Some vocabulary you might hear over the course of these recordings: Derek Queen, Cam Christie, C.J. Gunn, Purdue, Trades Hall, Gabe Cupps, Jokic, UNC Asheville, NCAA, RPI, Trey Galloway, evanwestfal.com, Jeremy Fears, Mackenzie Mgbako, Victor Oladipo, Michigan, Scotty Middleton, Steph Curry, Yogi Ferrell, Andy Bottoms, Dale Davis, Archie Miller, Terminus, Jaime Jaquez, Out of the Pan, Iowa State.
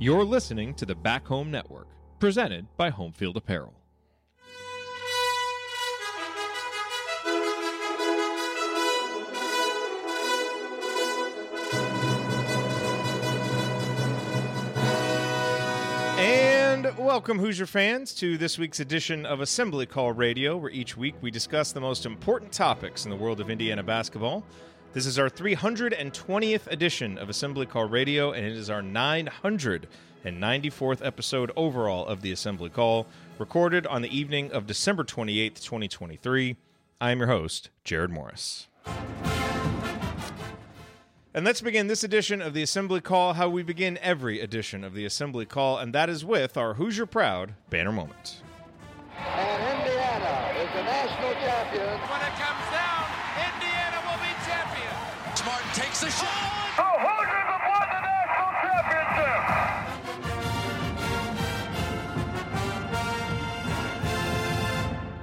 You're listening to the Back Home Network, presented by Homefield Apparel. And welcome, Hoosier fans, to this week's edition of Assembly Call Radio, where each week we discuss the most important topics in the world of Indiana basketball. This is our 320th edition of Assembly Call Radio, and it is our 994th episode overall of the Assembly Call, recorded on the evening of December 28th, 2023. I am your host, Jared Morris. And let's begin this edition of the Assembly Call how we begin every edition of the Assembly Call, and that is with our Hoosier Proud banner moment. And Indiana is the national champion. When it comes down, Indiana will be champion. Martin takes a shot. The Hoosiers have won the national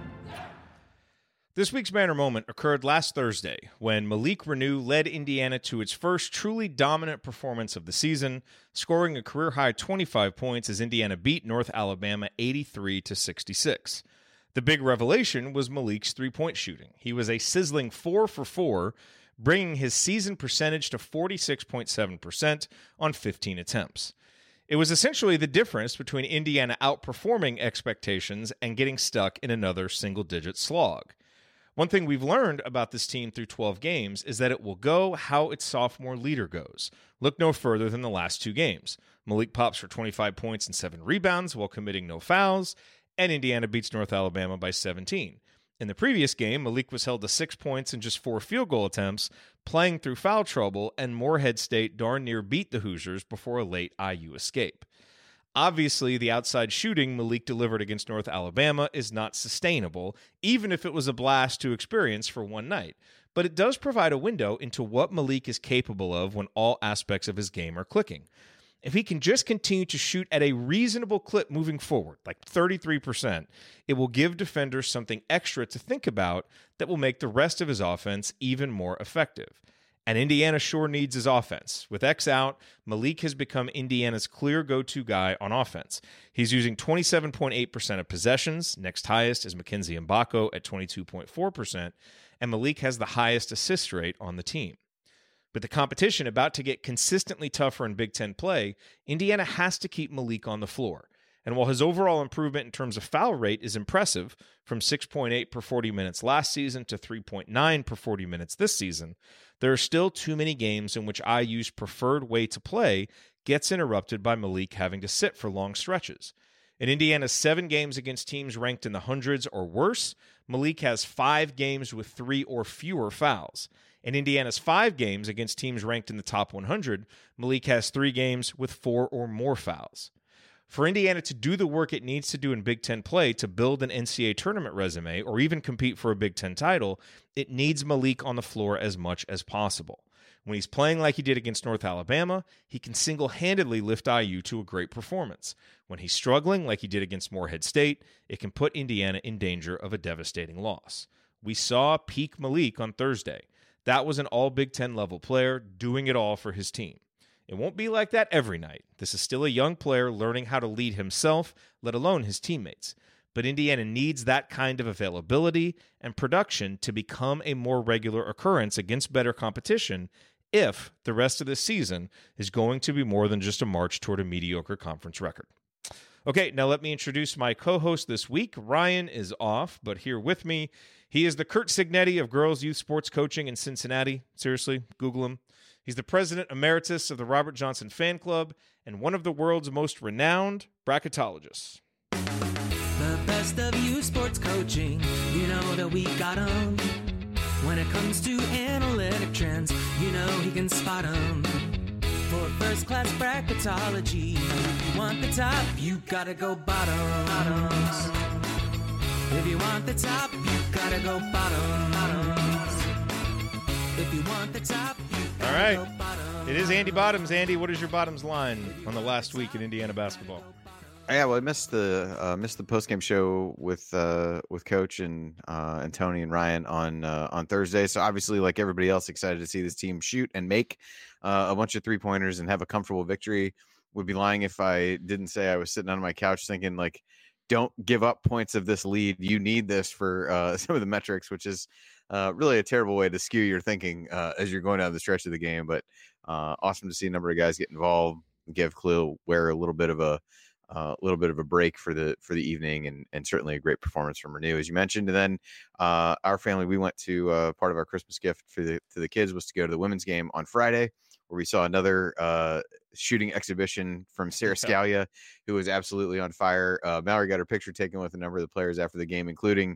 championship. This week's banner moment occurred last Thursday when Malik Reneau led Indiana to its first truly dominant performance of the season, scoring a career-high 25 points as Indiana beat North Alabama 83-66. The big revelation was Malik's three-point shooting. He was a sizzling 4 for 4, bringing his season percentage to 46.7% on 15 attempts. It was essentially the difference between Indiana outperforming expectations and getting stuck in another single-digit slog. One thing we've learned about this team through 12 games is that it will go how its sophomore leader goes. Look no further than the last two games. Malik pops for 25 points and 7 rebounds while committing no fouls, and Indiana beats North Alabama by 17. In the previous game, Malik was held to 6 points and just 4 field goal attempts, playing through foul trouble, and Moorhead State darn near beat the Hoosiers before a late IU escape. Obviously, the outside shooting Malik delivered against North Alabama is not sustainable, even if it was a blast to experience for one night. But it does provide a window into what Malik is capable of when all aspects of his game are clicking. If he can just continue to shoot at a reasonable clip moving forward, like 33%, it will give defenders something extra to think about that will make the rest of his offense even more effective. And Indiana sure needs his offense. With X out, Malik has become Indiana's clear go-to guy on offense. He's using 27.8% of possessions. Next highest is Mackenzie Mgbako at 22.4%, and Malik has the highest assist rate on the team. With the competition about to get consistently tougher in Big Ten play, Indiana has to keep Malik on the floor. And while his overall improvement in terms of foul rate is impressive, from 6.8 per 40 minutes last season to 3.9 per 40 minutes this season, there are still too many games in which IU's preferred way to play gets interrupted by Malik having to sit for long stretches. In Indiana's 7 games against teams ranked in the hundreds or worse, Malik has 5 games with 3 or fewer fouls. In Indiana's 5 games against teams ranked in the top 100, Malik has 3 games with 4 or more fouls. For Indiana to do the work it needs to do in Big Ten play to build an NCAA tournament resume or even compete for a Big Ten title, it needs Malik on the floor as much as possible. When he's playing like he did against North Alabama, he can single-handedly lift IU to a great performance. When he's struggling like he did against Moorhead State, it can put Indiana in danger of a devastating loss. We saw peak Malik on Thursday. That was an all-Big Ten level player doing it all for his team. It won't be like that every night. This is still a young player learning how to lead himself, let alone his teammates. But Indiana needs that kind of availability and production to become a more regular occurrence against better competition if the rest of this season is going to be more than just a march toward a mediocre conference record. Okay, now let me introduce my co-host this week. Ryan is off, but here with me, he is the Kurt Cignetti of Girls Youth Sports Coaching in Cincinnati. Seriously, Google him. He's the president emeritus of the Robert Johnson Fan Club and one of the world's most renowned bracketologists. The best of youth sports coaching, you know that we got him. When it comes to analytic trends, you know he can spot him. For first-class bracketology, you want the top, you gotta go bottoms. If you want the top, you gotta go bottoms. If you want the top, you gotta go bottoms. All right, it is Andy Bottoms. Andy, what is your bottoms line on the last week in Indiana basketball? Yeah, well, I missed the post-game show with Coach and Tony and Ryan on Thursday. So obviously, like everybody else, excited to see this team shoot and make a bunch of three-pointers and have a comfortable victory. would be lying if I didn't say I was sitting on my couch thinking, like, don't give up points of this lead. You need this for some of the metrics, which is really a terrible way to skew your thinking as you're going down the stretch of the game. But awesome to see a number of guys get involved, give Khalil Ware a little bit of a break for the evening, and certainly a great performance from Reneau, as you mentioned. And then our family, we went to part of our Christmas gift to the kids was to go to the women's game on Friday, where we saw another shooting exhibition from Sarah Scalia, who was absolutely on fire. Mallory got her picture taken with a number of the players after the game, including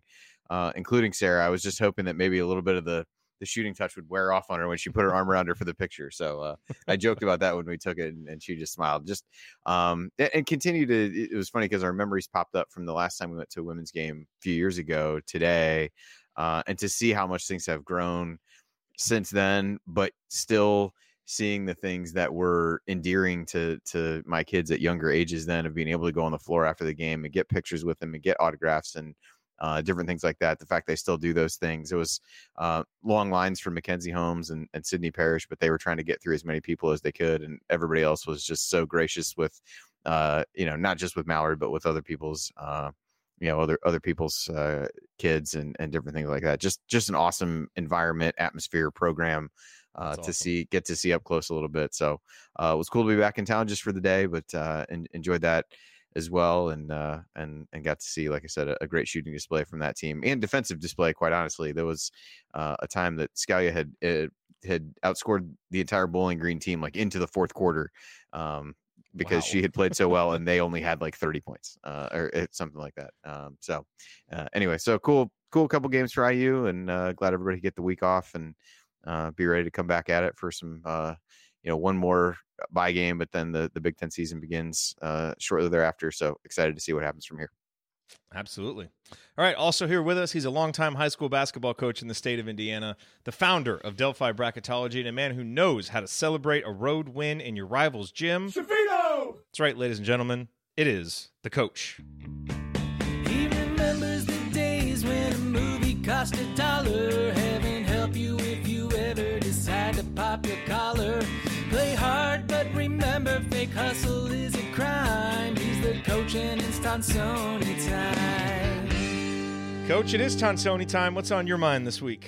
Sarah. I was just hoping that maybe a little bit of the shooting touch would wear off on her when she put her arm around her for the picture. So I joked about that when we took it, and she just smiled. Just and continued to. It was funny because our memories popped up from the last time we went to a women's game a few years ago today, and to see how much things have grown since then, but still seeing the things that were endearing to my kids at younger ages then, of being able to go on the floor after the game and get pictures with them and get autographs and different things like that. The fact they still do those things. It was long lines for Mackenzie Holmes and Sydney Parrish, but they were trying to get through as many people as they could. And everybody else was just so gracious with, not just with Mallory, but with other people's, other people's kids and different things like that. Just an awesome environment, atmosphere, program awesome. to see up close a little bit. So it was cool to be back in town just for the day, but enjoyed that as well, and got to see, like I said, a great shooting display from that team, and defensive display. Quite honestly, there was a time that Scalia had outscored the entire Bowling Green team, like into the fourth quarter, because she had played so well, and they only had like 30 points or something like that. So cool couple games for IU, and glad everybody get the week off and be ready to come back at it for some one more bye game, but then the Big Ten season begins shortly thereafter. So excited to see what happens from here. Absolutely. All right. Also here with us, he's a longtime high school basketball coach in the state of Indiana, the founder of Delphi Bracketology, and a man who knows how to celebrate a road win in your rival's gym. Schifino! That's right, ladies and gentlemen. It is the coach. He remembers the days when a movie cost $1. Heaven help you if you ever decide to pop your collar. Play hard, but remember, fake hustle is a crime. He's the coach, and it's Tonsoni time. Coach, it is Tonsoni time. What's on your mind this week?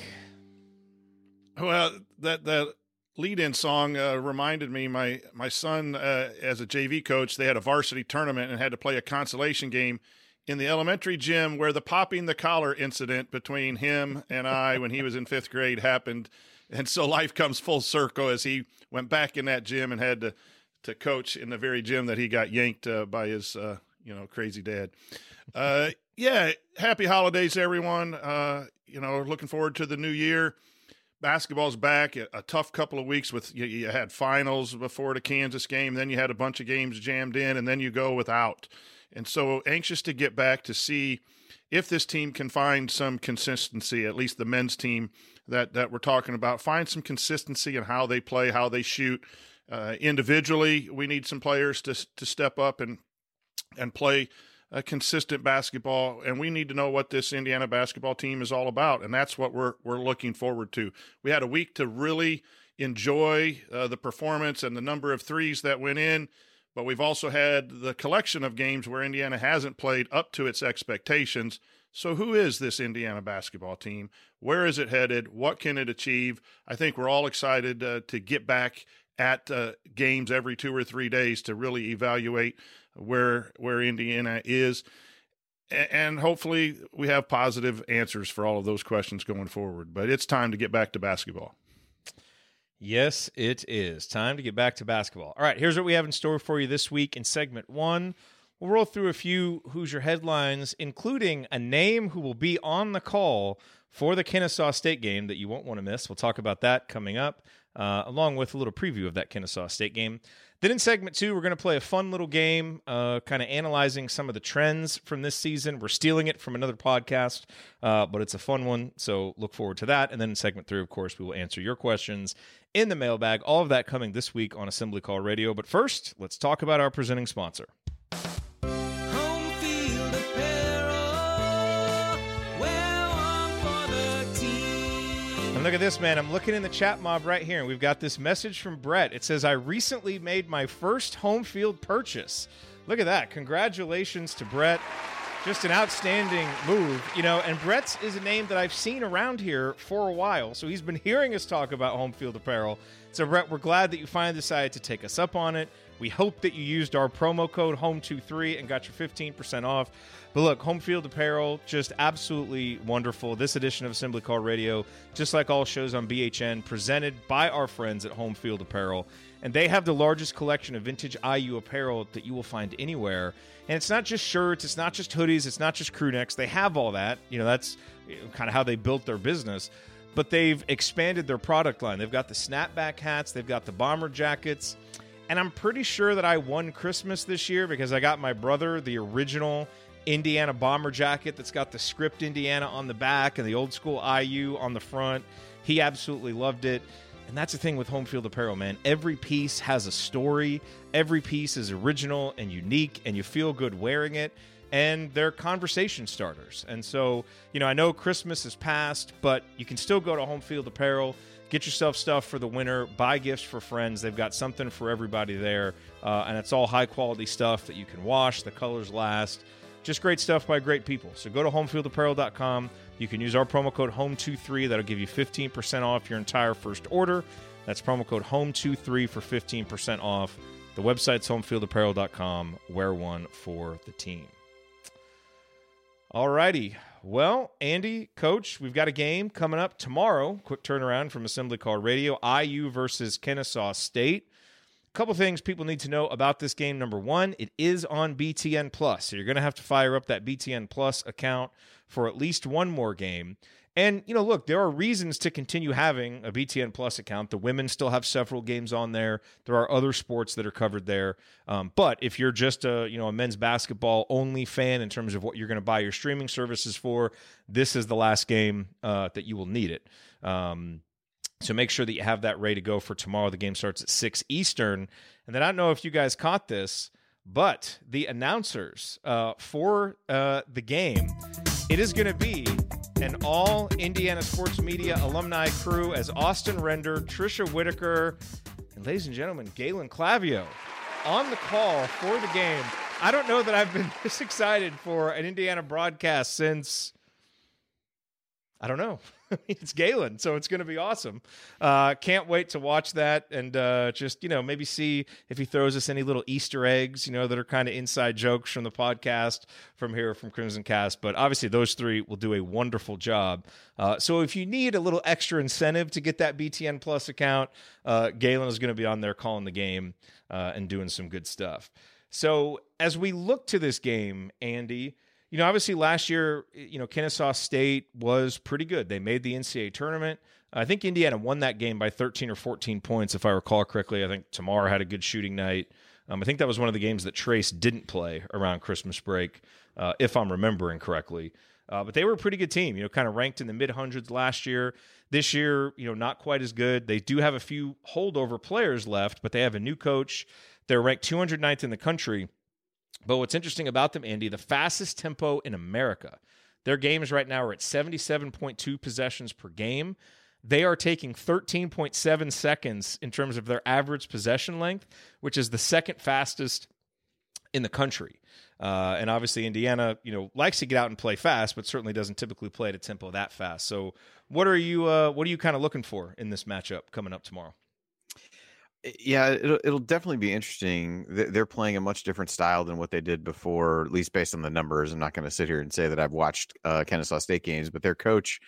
Well, that lead-in song reminded me. My son, as a JV coach, they had a varsity tournament and had to play a consolation game in the elementary gym, where the popping the collar incident between him and I when he was in fifth grade happened. And so life comes full circle as he went back in that gym and had to coach in the very gym that he got yanked by his, crazy dad. Happy holidays, everyone. Looking forward to the new year. Basketball's back. A tough couple of weeks with you had finals before the Kansas game. Then you had a bunch of games jammed in, and then you go without. And so anxious to get back to see if this team can find some consistency, at least the men's team that we're talking about, find some consistency in how they play, how they shoot. Individually, we need some players to step up and play a consistent basketball, and we need to know what this Indiana basketball team is all about, and that's what we're looking forward to. We had a week to really enjoy the performance and the number of threes that went in. But we've also had the collection of games where Indiana hasn't played up to its expectations. So who is this Indiana basketball team? Where is it headed? What can it achieve? I think we're all excited to get back at games every 2 or 3 days to really evaluate where Indiana is. And hopefully we have positive answers for all of those questions going forward. But it's time to get back to basketball. Yes, it is time to get back to basketball. All right, here's what we have in store for you this week in segment one. We'll roll through a few Hoosier headlines, including a name who will be on the call for the Kennesaw State game that you won't want to miss. We'll talk about that coming up, along with a little preview of that Kennesaw State game. Then in segment two, we're going to play a fun little game, kind of analyzing some of the trends from this season. We're stealing it from another podcast, but it's a fun one, so look forward to that. And then in segment three, of course, we will answer your questions in the mailbag. All of that coming this week on Assembly Call Radio. But first, let's talk about our presenting sponsor. Home Field Apparel, wear one for the team. And Look at this, man. I'm looking in the chat mob right here, and we've got this message from Brett. It says, I recently made my first home field purchase. Look at that. Congratulations to Brett. Just an outstanding move, you know, and Brett's is a name that I've seen around here for a while, so he's been hearing us talk about home field apparel. So, Brett, we're glad that you finally decided to take us up on it. We hope that you used our promo code HOME23 and got your 15% off. But look, home field apparel, just absolutely wonderful. This edition of Assembly Call Radio, just like all shows on BHN, presented by our friends at Home Field Apparel. And they have the largest collection of vintage IU apparel that you will find anywhere. And it's not just shirts, it's not just hoodies, it's not just crew necks. They have all that. You know, that's kind of how they built their business. But they've expanded their product line. They've got the snapback hats, they've got the bomber jackets. And I'm pretty sure that I won Christmas this year because I got my brother the original Indiana bomber jacket that's got the script Indiana on the back and the old school IU on the front. He absolutely loved it. And that's the thing with home field apparel, man. Every piece has a story. Every piece is original and unique, and you feel good wearing it. And they're conversation starters. And so, you know, I know Christmas is past, but you can still go to Home Field Apparel, get yourself stuff for the winter, buy gifts for friends. They've got something for everybody there. And it's all high-quality stuff that you can wash. The colors last. Just great stuff by great people. So go to homefieldapparel.com. You can use our promo code HOME23. That'll give you 15% off your entire first order. That's promo code HOME23 for 15% off. The website's homefieldapparel.com. Wear one for the team. All righty. Well, Andy, Coach, we've got a game coming up tomorrow. Quick turnaround from Assembly Call Radio. IU versus Kennesaw State. A couple things people need to know about this game. Number one, it is on BTN Plus, so you're going to have to fire up that BTN Plus account for at least one more game. And, you know, look, there are reasons to continue having a BTN Plus account. The women still have several games on there. There are other sports that are covered there. But if you're just a men's basketball only fan in terms of what you're going to buy your streaming services for, this is the last game that you will need it. So make sure that you have that ready to go for tomorrow. The game starts at 6 Eastern. And then I don't know if you guys caught this, but the announcers for the game, it is going to be an all Indiana sports media alumni crew as Austin Render, Trisha Whitaker, and ladies and gentlemen, Galen Clavio on the call for the game. I don't know that I've been this excited for an Indiana broadcast since, I don't know. It's Galen, so it's going to be awesome. Can't wait to watch that and just, you know, maybe see if he throws us any little Easter eggs, you know, that are kind of inside jokes from the podcast from here, from Crimson Cast. But obviously those three will do a wonderful job. So if you need a little extra incentive to get that BTN Plus account, Galen is going to be on there calling the game and doing some good stuff. So as we look to this game, Andy, you know, obviously last year, you know, Kennesaw State was pretty good. They made the NCAA tournament. I think Indiana won that game by 13 or 14 points, if I recall correctly. I think Tamar had a good shooting night. I think that was one of the games that Trayce didn't play around Christmas break, if I'm remembering correctly. But they were a pretty good team, you know, kind of ranked in the mid-hundreds last year. This year, you know, not quite as good. They do have a few holdover players left, but they have a new coach. They're ranked 209th in the country. But what's interesting about them, Andy, the fastest tempo in America. Their games right now are at 77.2 possessions per game. They are taking 13.7 seconds in terms of their average possession length, which is the second fastest in the country. And obviously Indiana, you know, likes to get out and play fast, but certainly doesn't typically play at a tempo that fast. So what are you kind of looking for in this matchup coming up tomorrow? Yeah, it'll definitely be interesting. They're playing a much different style than what they did before, at least based on the numbers. I'm not going to sit here and say that I've watched Kennesaw State games, but their coach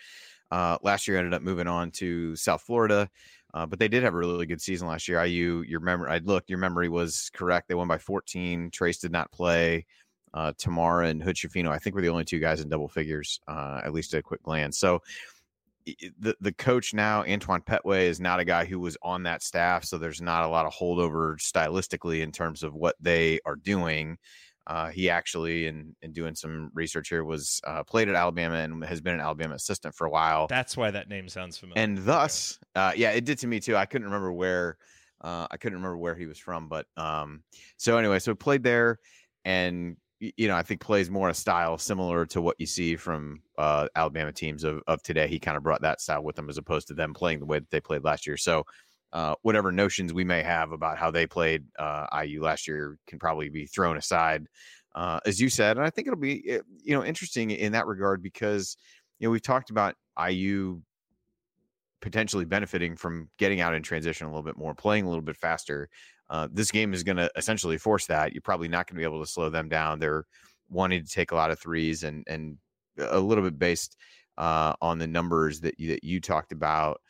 last year ended up moving on to South Florida. But they did have a really good season last year. IU, your memory was correct. They won by 14. Trayce did not play. Tamar and Hood-Schifino, I think, were the only two guys in double figures, at least at a quick glance. So the coach now, Antoine Petway, is not a guy who was on that staff, so there's not a lot of holdover stylistically in terms of what they are doing. He actually, in doing some research here, was played at Alabama and has been an Alabama assistant for a while. That's why that name sounds familiar. And thus, it did to me too. I couldn't remember where he was from, but so anyway, so played there and you know, I think plays more a style similar to what you see from Alabama teams of today. He kind of brought that style with them as opposed to them playing the way that they played last year. So whatever notions we may have about how they played IU last year can probably be thrown aside, as you said. And I think it'll be, you know, interesting in that regard because, you know, we've talked about IU potentially benefiting from getting out in transition a little bit more, playing a little bit faster. This game is going to essentially force that. You're probably not going to be able to slow them down. They're wanting to take a lot of threes, and a little bit based on the numbers that you talked about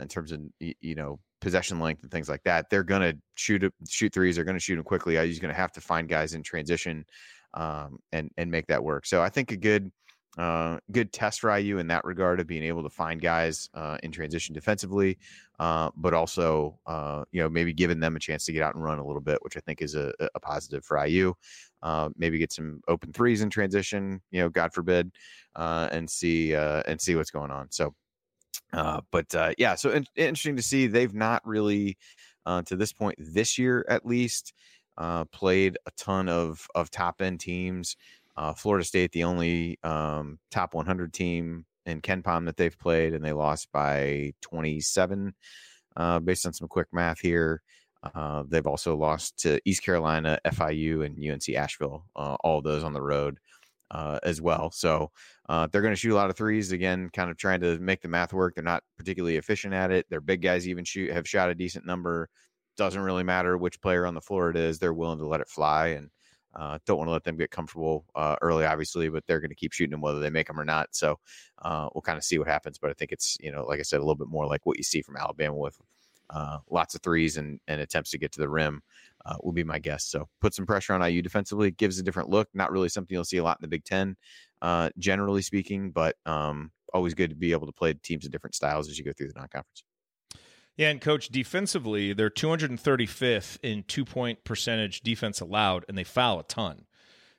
in terms of, you know, possession length and things like that. They're going to shoot threes. They're going to shoot them quickly. IU's going to have to find guys in transition and make that work. So I think a good test for IU in that regard of being able to find guys in transition defensively, but also, you know, maybe giving them a chance to get out and run a little bit, which I think is a positive for IU. Maybe get some open threes in transition, you know, God forbid, and see what's going on. So, interesting to see. They've not really, to this point this year at least, played a ton of top end teams. Florida State, the only top 100 team in KenPom that they've played, and they lost by 27 based on some quick math here. They've also lost to East Carolina, FIU, and UNC Asheville, all of those on the road as well. So they're going to shoot a lot of threes, again, kind of trying to make the math work. They're not particularly efficient at it. Their big guys even have shot a decent number. Doesn't really matter which player on the floor it is. They're willing to let it fly, and don't want to let them get comfortable early, obviously, but they're going to keep shooting them whether they make them or not. So we'll kind of see what happens. But I think it's, you know, like I said, a little bit more like what you see from Alabama with lots of threes and attempts to get to the rim will be my guess. So put some pressure on IU defensively. It gives a different look. Not really something you'll see a lot in the Big Ten, generally speaking, but always good to be able to play teams of different styles as you go through the non-conference. Yeah, and Coach, defensively, they're 235th in two-point percentage defense allowed, and they foul a ton.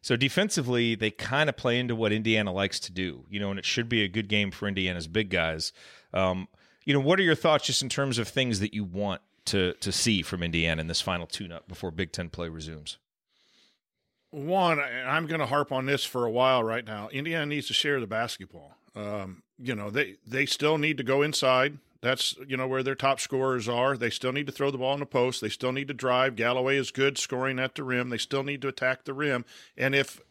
So defensively, they kind of play into what Indiana likes to do, you know, and it should be a good game for Indiana's big guys. You know, what are your thoughts just in terms of things that you want to see from Indiana in this final tune-up before Big Ten play resumes? One, I'm going to harp on this for a while right now. Indiana needs to share the basketball. You know, they still need to go inside. That's, you know, where their top scorers are. They still need to throw the ball in the post. They still need to drive. Galloway is good scoring at the rim. They still need to attack the rim. And if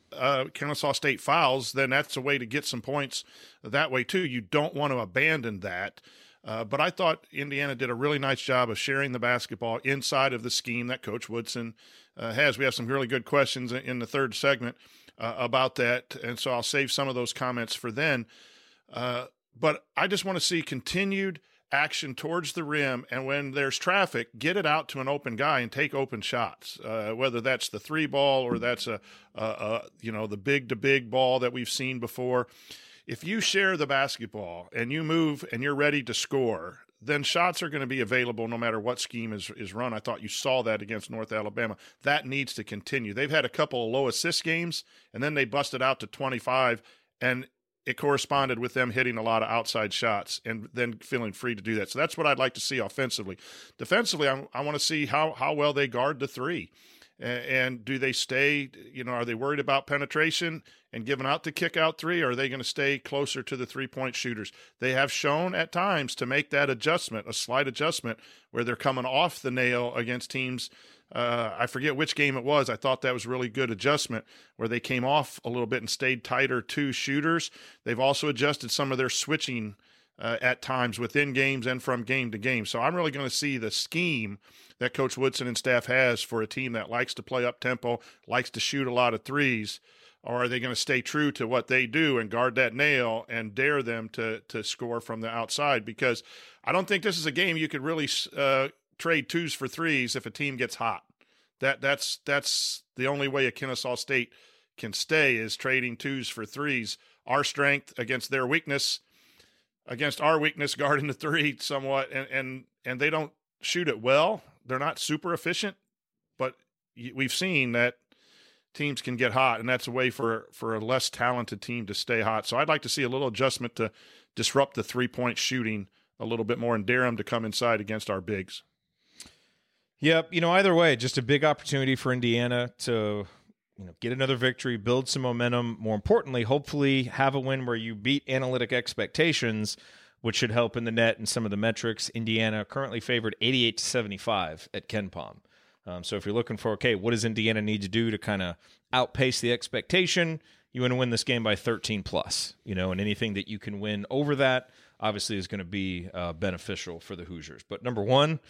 Kennesaw State fouls, then that's a way to get some points that way too. You don't want to abandon that. But I thought Indiana did a really nice job of sharing the basketball inside of the scheme that Coach Woodson has. We have some really good questions in the third segment about that. And so I'll save some of those comments for then. But I just want to see continued action towards the rim, and when there's traffic, get it out to an open guy and take open shots, whether that's the three ball or that's the big to big ball that we've seen before. If you share the basketball and you move and you're ready to score, then shots are going to be available no matter what scheme is run. I thought you saw that against North Alabama. That needs to continue. They've had a couple of low assist games, and then they busted out to 25, and it corresponded with them hitting a lot of outside shots and then feeling free to do that. So that's what I'd like to see offensively. Defensively, I want to see how well they guard the three. And do they stay, you know, are they worried about penetration and giving out the kick out three? Or are they going to stay closer to the 3-point shooters? They have shown at times to make that adjustment, a slight adjustment where they're coming off the nail against teams. I forget which game it was. I thought that was a really good adjustment where they came off a little bit and stayed tighter to shooters. They've also adjusted some of their switching at times within games and from game to game. So I'm really going to see the scheme that Coach Woodson and staff has for a team that likes to play up-tempo, likes to shoot a lot of threes, or are they going to stay true to what they do and guard that nail and dare them to score from the outside? Because I don't think this is a game you could really trade twos for threes if a team gets hot. That's the only way a Kennesaw State can stay is trading twos for threes. Our strength against their weakness – against our weakness, guarding the three somewhat, and they don't shoot it well. They're not super efficient, but we've seen that teams can get hot, and that's a way for a less talented team to stay hot. So I'd like to see a little adjustment to disrupt the three-point shooting a little bit more and dare them to come inside against our bigs. Yep, you know, either way, just a big opportunity for Indiana to get another victory, build some momentum. More importantly, hopefully have a win where you beat analytic expectations, which should help in the net and some of the metrics. Indiana currently favored 88-75 at KenPom. So if you're looking for, okay, what does Indiana need to do to kind of outpace the expectation? You want to win this game by 13+, and anything that you can win over that obviously is going to be beneficial for the Hoosiers. But number one,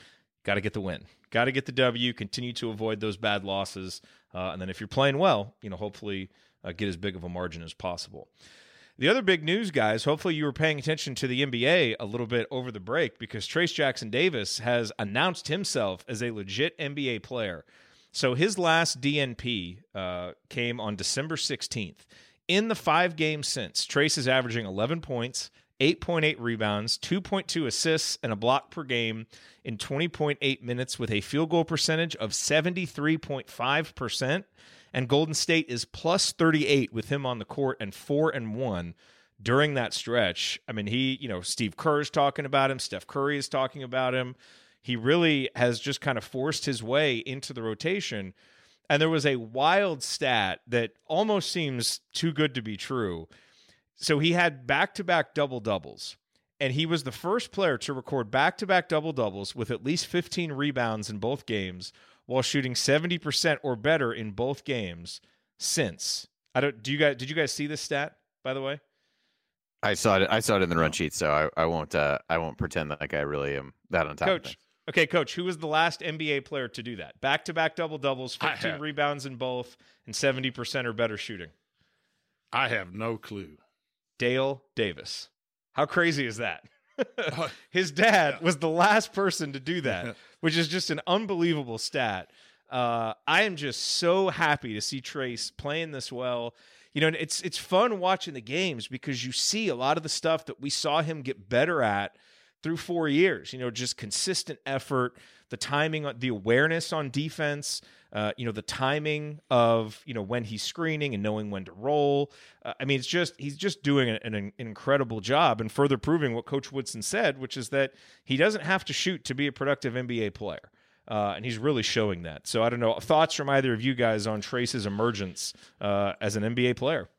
got to get the win. Got to get the W, continue to avoid those bad losses. And then if you're playing well, hopefully get as big of a margin as possible. The other big news, guys, hopefully you were paying attention to the NBA a little bit over the break, because Trayce Jackson Davis has announced himself as a legit NBA player. So his last DNP came on December 16th. In the 5 games since, Trayce is averaging 11 points, 8.8 rebounds, 2.2 assists, and a block per game in 20.8 minutes with a field goal percentage of 73.5%. And Golden State is plus 38 with him on the court and 4-1 during that stretch. I mean, Steve Kerr is talking about him. Steph Curry is talking about him. He really has just kind of forced his way into the rotation. And there was a wild stat that almost seems too good to be true. So he had back-to-back double-doubles, and he was the first player to record back-to-back double-doubles with at least 15 rebounds in both games while shooting 70% or better in both games since. Did you guys see this stat, by the way? I saw it in the run sheet, so I won't pretend like I really am that on top of it. Okay, Coach, who was the last NBA player to do that? Back-to-back double-doubles, 15 rebounds in both, and 70% or better shooting. I have no clue. Dale Davis. How crazy is that? His dad was the last person to do that, which is just an unbelievable stat. I am just so happy to see Trayce playing this well. And it's fun watching the games because you see a lot of the stuff that we saw him get better at through 4 years, just consistent effort, the timing, the awareness on defense, the timing of, when he's screening and knowing when to roll. It's just, he's just doing an incredible job and further proving what Coach Woodson said, which is that he doesn't have to shoot to be a productive NBA player. And he's really showing that. So I don't know, thoughts from either of you guys on Trayce's emergence as an NBA player?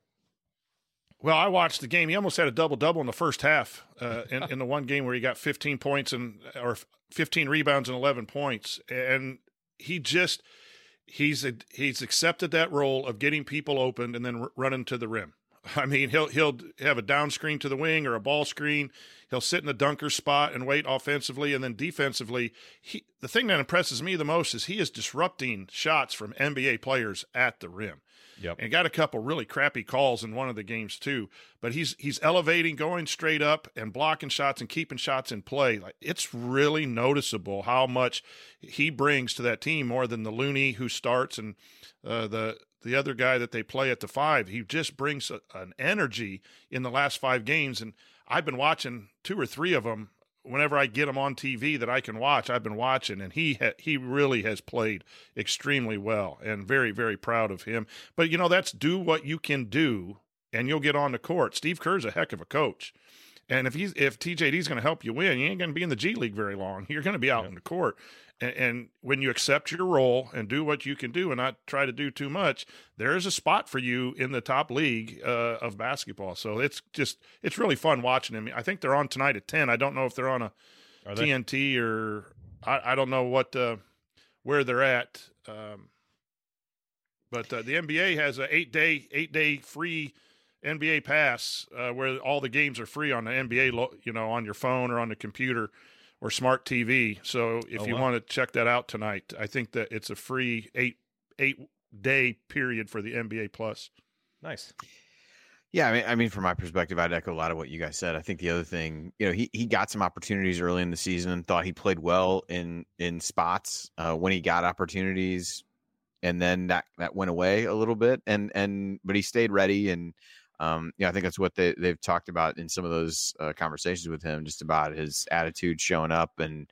Well, I watched the game. He almost had a double-double in the first half in the one game where he got 15 points and or 15 rebounds and 11 points. And he just he's accepted that role of getting people open and then running to the rim. I mean, he'll have a down screen to the wing or a ball screen. He'll sit in the dunker spot and wait offensively, and then defensively. The thing that impresses me the most is he is disrupting shots from NBA players at the rim. Yep. And got a couple really crappy calls in one of the games too, but he's elevating, going straight up and blocking shots and keeping shots in play. Like, it's really noticeable how much he brings to that team, more than the Looney who starts and the other guy that they play at the 5. He just brings an energy in the last 5 games. And I've been watching 2 or 3 of them. Whenever I get him on TV that I can watch, I've been watching, and he really has played extremely well, and very, very proud of him. But, that's do what you can do, and you'll get on the court. Steve Kerr's a heck of a coach. And if TJD's going to help you win, you ain't going to be in the G League very long. You're going to be out in the court. And when you accept your role and do what you can do and not try to do too much, there is a spot for you in the top league of basketball. So it's really fun watching him. I think they're on tonight at 10. I don't know if they're on TNT or I don't know what where they're at. But the NBA has a eight-day free NBA pass where all the games are free on the NBA, on your phone or on the computer or smart TV. So if you want to check that out tonight, I think that it's a free eight-day period for the NBA Plus. Nice. Yeah, I mean, from my perspective, I'd echo a lot of what you guys said. I think the other thing, he got some opportunities early in the season and thought he played well in spots when he got opportunities, and then that went away a little bit, but he stayed ready and. I think that's what they've talked about in some of those conversations with him, just about his attitude showing up and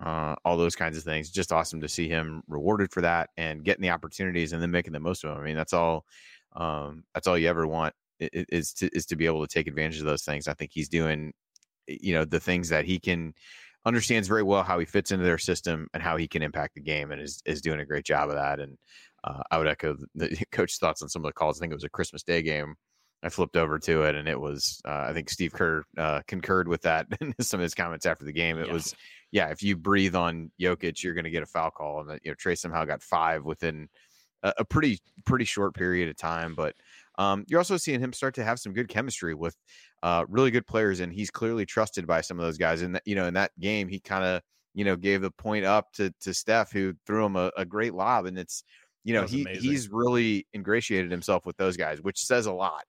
all those kinds of things. Just awesome to see him rewarded for that and getting the opportunities and then making the most of them. I mean, that's all you ever want is to be able to take advantage of those things. I think he's doing, the things that he can, understands very well how he fits into their system and how he can impact the game, and is doing a great job of that. And I would echo the coach's thoughts on some of the calls. I think it was a Christmas Day game. I flipped over to it, and it was, I think Steve Kerr concurred with that in some of his comments after the game. It was, if you breathe on Jokic, you're going to get a foul call. And, you know, Trey somehow got five within a pretty short period of time. But you're also seeing him start to have some good chemistry with really good players, and he's clearly trusted by some of those guys. And, you know, in that game, he kind of, you know, gave the point up to Steph, who threw him a great lob. And it's, you know, he's really ingratiated himself with those guys, which says a lot.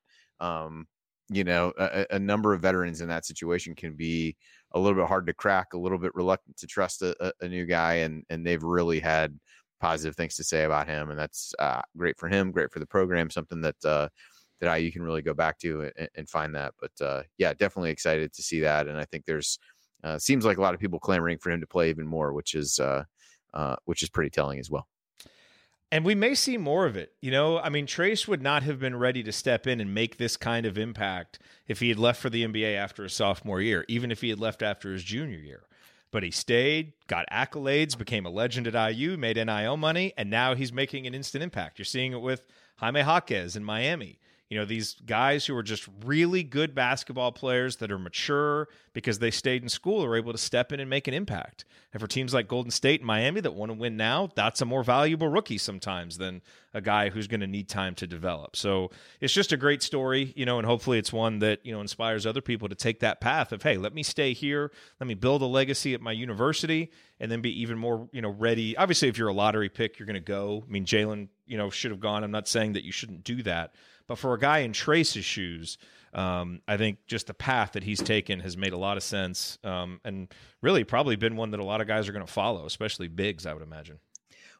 You know, a number of veterans in that situation can be a little bit hard to crack, a little bit reluctant to trust a new guy, and they've really had positive things to say about him, and that's great for him, great for the program, something that that IU can really go back to and find that. But definitely excited to see that, and I think there's seems like a lot of people clamoring for him to play even more, which is pretty telling as well. And we may see more of it. You know, I mean, Trayce would not have been ready to step in and make this kind of impact if he had left for the NBA after his sophomore year, even if he had left after his junior year. But he stayed, got accolades, became a legend at IU, made NIL money, and now he's making an instant impact. You're seeing it with Jaime Jaquez in Miami. You know, these guys who are just really good basketball players that are mature because they stayed in school are able to step in and make an impact. And for teams like Golden State and Miami that want to win now, that's a more valuable rookie sometimes than a guy who's going to need time to develop. So it's just a great story, you know, and hopefully it's one that, you know, inspires other people to take that path of, hey, let me stay here. Let me build a legacy at my university and then be even more, you know, ready. Obviously, if you're a lottery pick, you're going to go. I mean, Jalen, you know, should have gone. I'm not saying that you shouldn't do that. But for a guy in Trayce's shoes, I think just the path that he's taken has made a lot of sense, and really probably been one that a lot of guys are going to follow, especially bigs, I would imagine.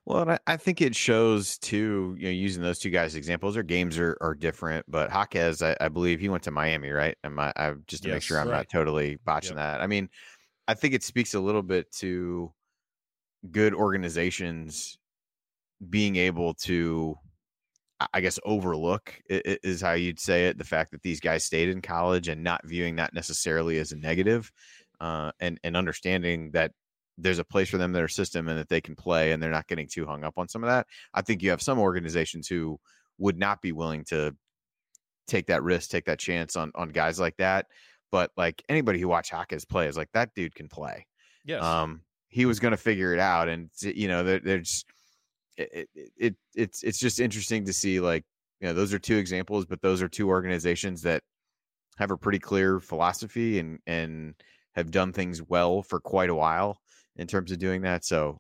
Well, and I think it shows, too, you know, using those two guys as examples, their games are different. But Jaquez, I believe he went to Miami, right? Just to make sure I'm not totally botching that. I mean, I think it speaks a little bit to good organizations being able to, I guess, overlook is how you'd say it. The fact that these guys stayed in college and not viewing that necessarily as a negative, and understanding that there's a place for them in their system and that they can play and they're not getting too hung up on some of that. I think you have some organizations who would not be willing to take that risk, take that chance on guys like that. But like anybody who watched Hawkins play is like, that dude can play. Yes. He was going to figure it out. And, you know, there's, It's just interesting to see, like, you know, those are two examples, but those are two organizations that have a pretty clear philosophy and have done things well for quite a while in terms of doing that. So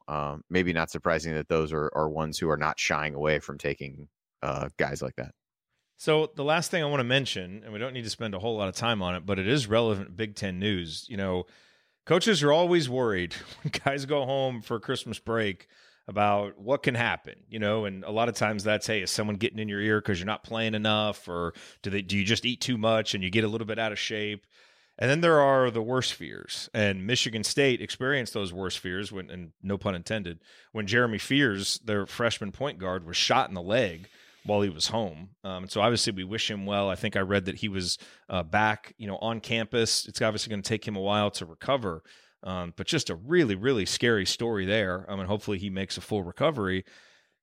maybe not surprising that those are ones who are not shying away from taking guys like that. So the last thing I want to mention, and we don't need to spend a whole lot of time on it, but it is relevant Big Ten news. You know, coaches are always worried when guys go home for Christmas break about what can happen, you know, and a lot of times that's, hey, is someone getting in your ear because you're not playing enough, or do you just eat too much and you get a little bit out of shape? And then there are the worst fears, and Michigan State experienced those worst fears when, and no pun intended, when Jeremy Fears, their freshman point guard, was shot in the leg while he was home. And so obviously we wish him well. I think I read that he was back, you know, on campus. It's obviously going to take him a while to recover. But just a really, really scary story there. I mean, hopefully he makes a full recovery.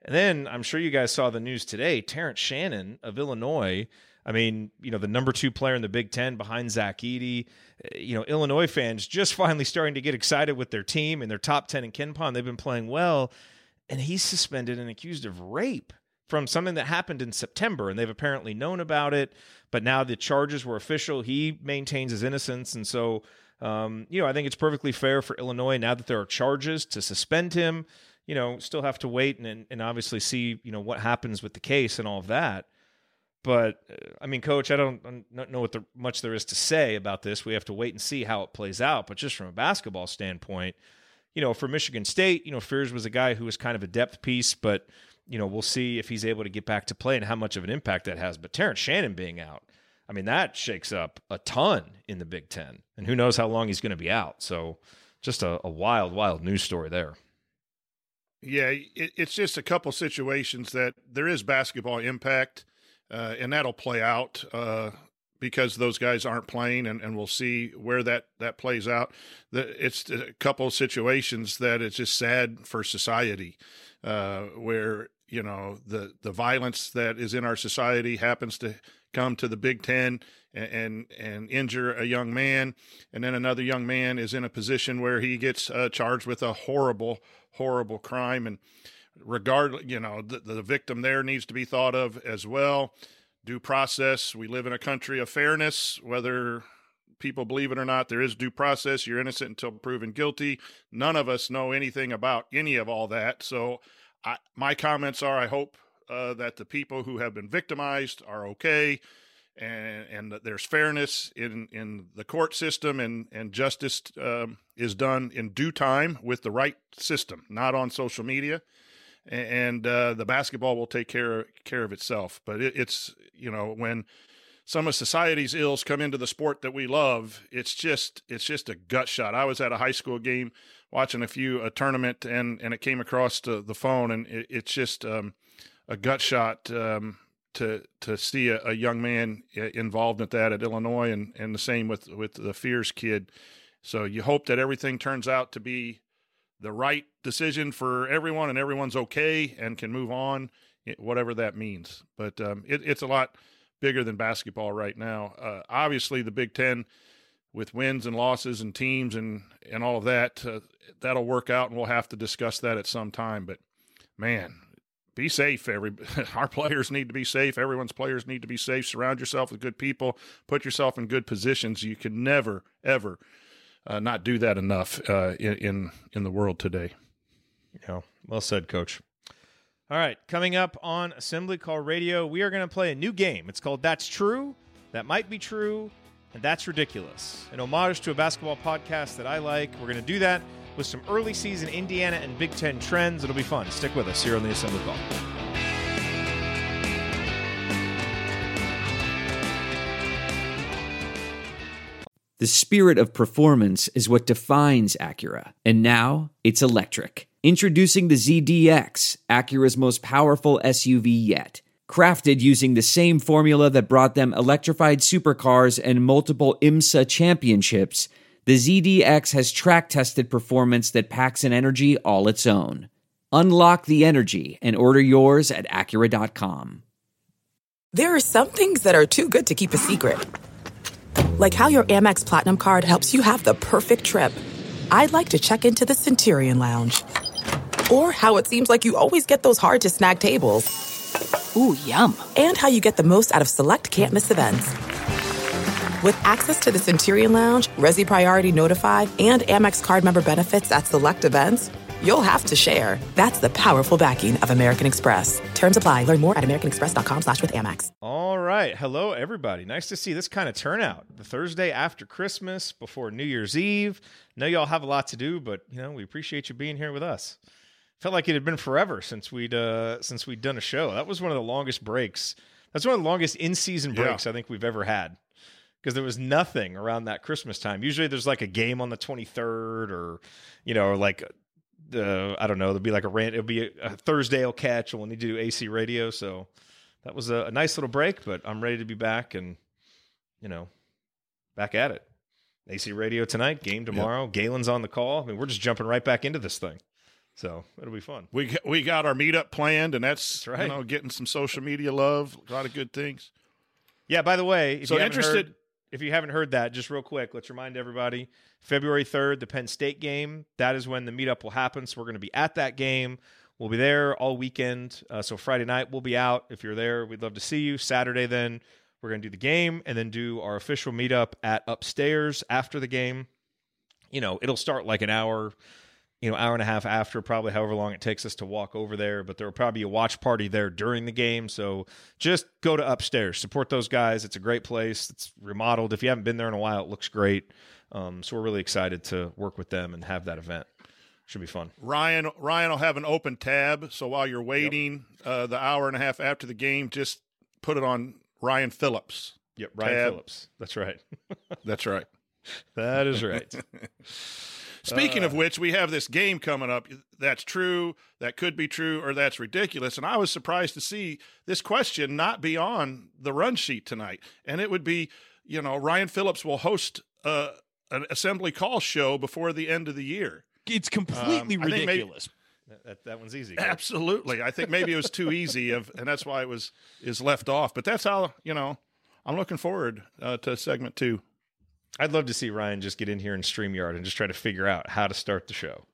And then I'm sure you guys saw the news today, Terrence Shannon of Illinois. I mean, you know, the number 2 player in the Big Ten behind Zach Edey. You know, Illinois fans just finally starting to get excited with their team and their top 10 in KenPom. They've been playing well. And he's suspended and accused of rape from something that happened in September, and they've apparently known about it. But now the charges were official. He maintains his innocence. And so, you know, I think it's perfectly fair for Illinois, now that there are charges, to suspend him. You know, still have to wait and obviously see, you know, what happens with the case and all of that. But, I mean, Coach, I don't know what much there is to say about this. We have to wait and see how it plays out. But just from a basketball standpoint, you know, for Michigan State, you know, Fears was a guy who was kind of a depth piece, but, you know, we'll see if he's able to get back to play and how much of an impact that has. But Terrence Shannon being out, I mean, that shakes up a ton in the Big Ten, and who knows how long he's going to be out. So just a wild, wild news story there. Yeah, it's just a couple situations that there is basketball impact, and that'll play out because those guys aren't playing, and we'll see where that plays out. It's a couple situations that it's just sad for society where you know, the violence that is in our society happens to come to the Big Ten and injure a young man, and then another young man is in a position where he gets charged with a horrible crime, and regardless, you know, the victim there needs to be thought of as well. Due process. We live in a country of fairness, whether people believe it or not. There is due process. You're innocent until proven guilty. None of us know anything about any of all that. So my comments are, I hope that the people who have been victimized are okay, and that there's fairness in the court system, and justice is done in due time with the right system, not on social media. And the basketball will take care of itself. But it's, you know, when some of society's ills come into the sport that we love, it's just a gut shot. I was at a high school game watching a tournament, and it came across to the phone, and it's just a gut shot to see a young man involved at that at Illinois, and the same with the Fears kid. So you hope that everything turns out to be the right decision for everyone, and everyone's okay and can move on, whatever that means. But it's a lot bigger than basketball right now. Obviously, the Big Ten, with wins and losses and teams and all of that, that'll work out, and we'll have to discuss that at some time. But, man, be safe. Our players need to be safe. Everyone's players need to be safe. Surround yourself with good people. Put yourself in good positions. You can never, ever not do that enough in the world today. Yeah, well said, Coach. All right, coming up on Assembly Call Radio, we are going to play a new game. It's called That's True, That Might Be True, and That's Ridiculous. An homage to a basketball podcast that I like. We're going to do that with some early season Indiana and Big Ten trends. It'll be fun. Stick with us here on the Assembly Call. The spirit of performance is what defines Acura, and now it's electric. Introducing the ZDX, Acura's most powerful SUV yet. Crafted using the same formula that brought them electrified supercars and multiple IMSA championships, the ZDX has track-tested performance that packs an energy all its own. Unlock the energy and order yours at Acura.com. There are some things that are too good to keep a secret. Like how your Amex Platinum card helps you have the perfect trip. I'd like to check into the Centurion Lounge. Or how it seems like you always get those hard-to-snag tables. Ooh, yum. And how you get the most out of select can't-miss events. With access to the Centurion Lounge, Resi Priority Notified, and Amex card member benefits at select events, you'll have to share. That's the powerful backing of American Express. Terms apply. Learn more at americanexpress.com/withAmex. All right. Hello, everybody. Nice to see this kind of turnout. The Thursday after Christmas, before New Year's Eve. I know y'all have a lot to do, but, you know, we appreciate you being here with us. Felt like it had been forever since we'd done a show. That was one of the longest breaks. That's one of the longest in-season breaks I think we've ever had. Because there was nothing around that Christmas time. Usually there's like a game on the 23rd or, you know, like... I don't know. There'll be like a rant. It'll be a Thursday. I'll catch. We'll need to do AC radio. So that was a nice little break, but I'm ready to be back and, you know, back at it. AC radio tonight, game tomorrow. Yep. Galen's on the call. I mean, we're just jumping right back into this thing. So it'll be fun. We got our meetup planned, and that's right. You know, getting some social media love. A lot of good things. Yeah. By the way, if you haven't heard that, just real quick, let's remind everybody, February 3rd, the Penn State game, that is when the meetup will happen. So we're going to be at that game. We'll be there all weekend. So Friday night, we'll be out. If you're there, we'd love to see you. Saturday then, we're going to do the game and then do our official meetup at Upstairs after the game. You know, it'll start like an hour, you know, hour and a half after, probably however long it takes us to walk over there. But there will probably be a watch party there during the game. So just go to Upstairs, support those guys. It's a great place. It's remodeled. If you haven't been there in a while, it looks great. So we're really excited to work with them and have that event. Should be fun. Ryan will have an open tab. So while you're waiting the hour and a half after the game, just put it on Ryan Phillips. Yep, Ryan tab. Phillips. That's right. That's right. That is right. Speaking of which, we have this game coming up. That's true, that could be true, or that's ridiculous. And I was surprised to see this question not be on the run sheet tonight. And it would be, you know, Ryan Phillips will host an Assembly Call show before the end of the year. It's completely ridiculous. That one's easy. Right? Absolutely. I think maybe it was too easy, and that's why it is left off. But that's how, I'm looking forward to segment two. I'd love to see Ryan just get in here in StreamYard and just try to figure out how to start the show.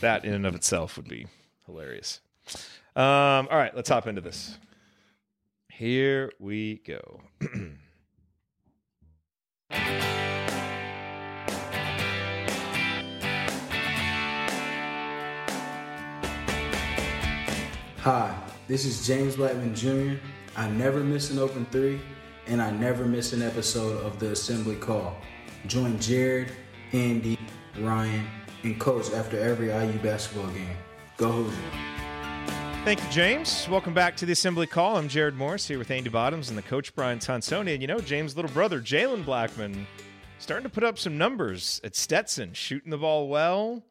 That in and of itself would be hilarious. All right, let's hop into this. Here we go. Hi, this is James Blackman Jr. I never miss an open three, and I never miss an episode of The Assembly Call. Join Jared, Andy, Ryan, and Coach after every IU basketball game. Go Hoosiers. Thank you, James. Welcome back to The Assembly Call. I'm Jared Morris here with Andy Bottoms and the coach, Brian Tonsoni. And James' little brother, Jalen Blackman, starting to put up some numbers at Stetson, shooting the ball well.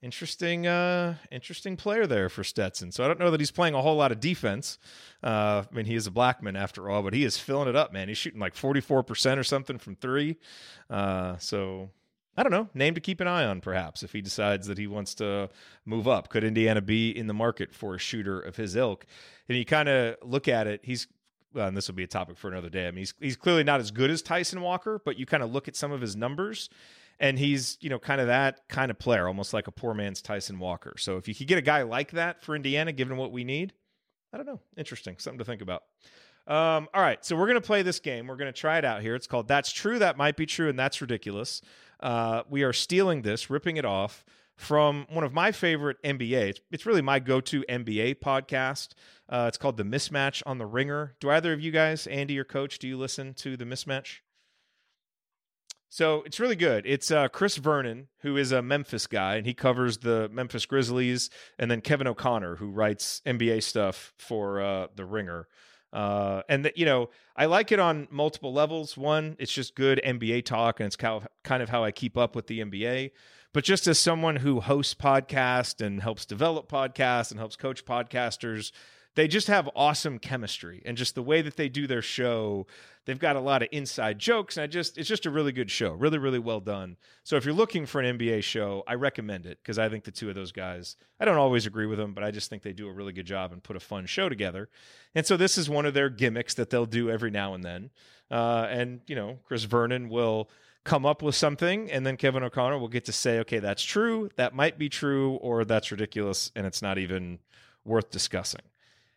Interesting player there for Stetson. So I don't know that he's playing a whole lot of defense. He is a Blackman after all, but he is filling it up, man. He's shooting like 44% or something from three. So I don't know, name to keep an eye on perhaps if he decides that he wants to move up. Could Indiana be in the market for a shooter of his ilk? And you kind of look at it, and this will be a topic for another day. He's clearly not as good as Tyson Walker, but you kind of look at some of his numbers. And he's, kind of that kind of player, almost like a poor man's Tyson Walker. So if you could get a guy like that for Indiana, given what we need, I don't know. Interesting. Something to think about. All right. So we're going to play this game. We're going to try it out here. It's called That's True, That Might Be True, and That's Ridiculous. We are stealing this, ripping it off from one of my favorite NBA. It's really my go-to NBA podcast. It's called The Mismatch on The Ringer. Do either of you guys, Andy or Coach, do you listen to The Mismatch? So it's really good. It's Chris Vernon, who is a Memphis guy, and he covers the Memphis Grizzlies, and then Kevin O'Connor, who writes NBA stuff for The Ringer. I like it on multiple levels. One, it's just good NBA talk, and it's kind of how I keep up with the NBA. But just as someone who hosts podcasts and helps develop podcasts and helps coach podcasters, they just have awesome chemistry, and just the way that they do their show, they've got a lot of inside jokes, and it's just a really good show, really, really well done. So if you're looking for an NBA show, I recommend it, because I think the two of those guys, I don't always agree with them, but I just think they do a really good job and put a fun show together. And so this is one of their gimmicks that they'll do every now and then. Chris Vernon will come up with something, and then Kevin O'Connor will get to say, okay, that's true, that might be true, or that's ridiculous, and it's not even worth discussing.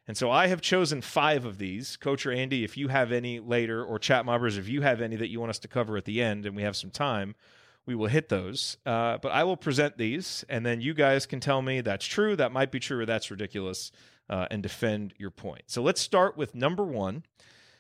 And so I have chosen 5 of these. Coach or Andy, if you have any later, or Chat Mobbers, if you have any that you want us to cover at the end and we have some time, we will hit those. But I will present these, and then you guys can tell me that's true, that might be true, or that's ridiculous, and defend your point. So let's start with number 1,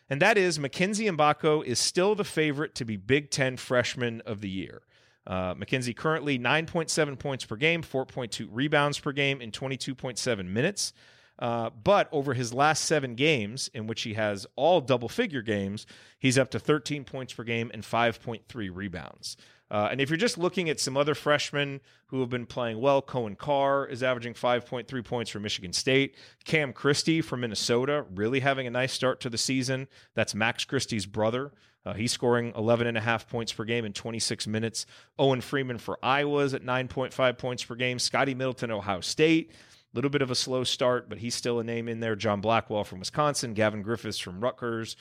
and that is Mackenzie Mgbako is still the favorite to be Big Ten Freshman of the Year. Mackenzie currently 9.7 points per game, 4.2 rebounds per game in 22.7 minutes. But over his last 7 games, in which he has all double-figure games, he's up to 13 points per game and 5.3 rebounds. And if you're just looking at some other freshmen who have been playing well, Cohen Carr is averaging 5.3 points for Michigan State. Cam Christie from Minnesota, really having a nice start to the season. That's Max Christie's brother. He's scoring 11.5 points per game in 26 minutes. Owen Freeman for Iowa is at 9.5 points per game. Scotty Middleton, Ohio State. Little bit of a slow start, but he's still a name in there. John Blackwell from Wisconsin, Gavin Griffiths from Rutgers.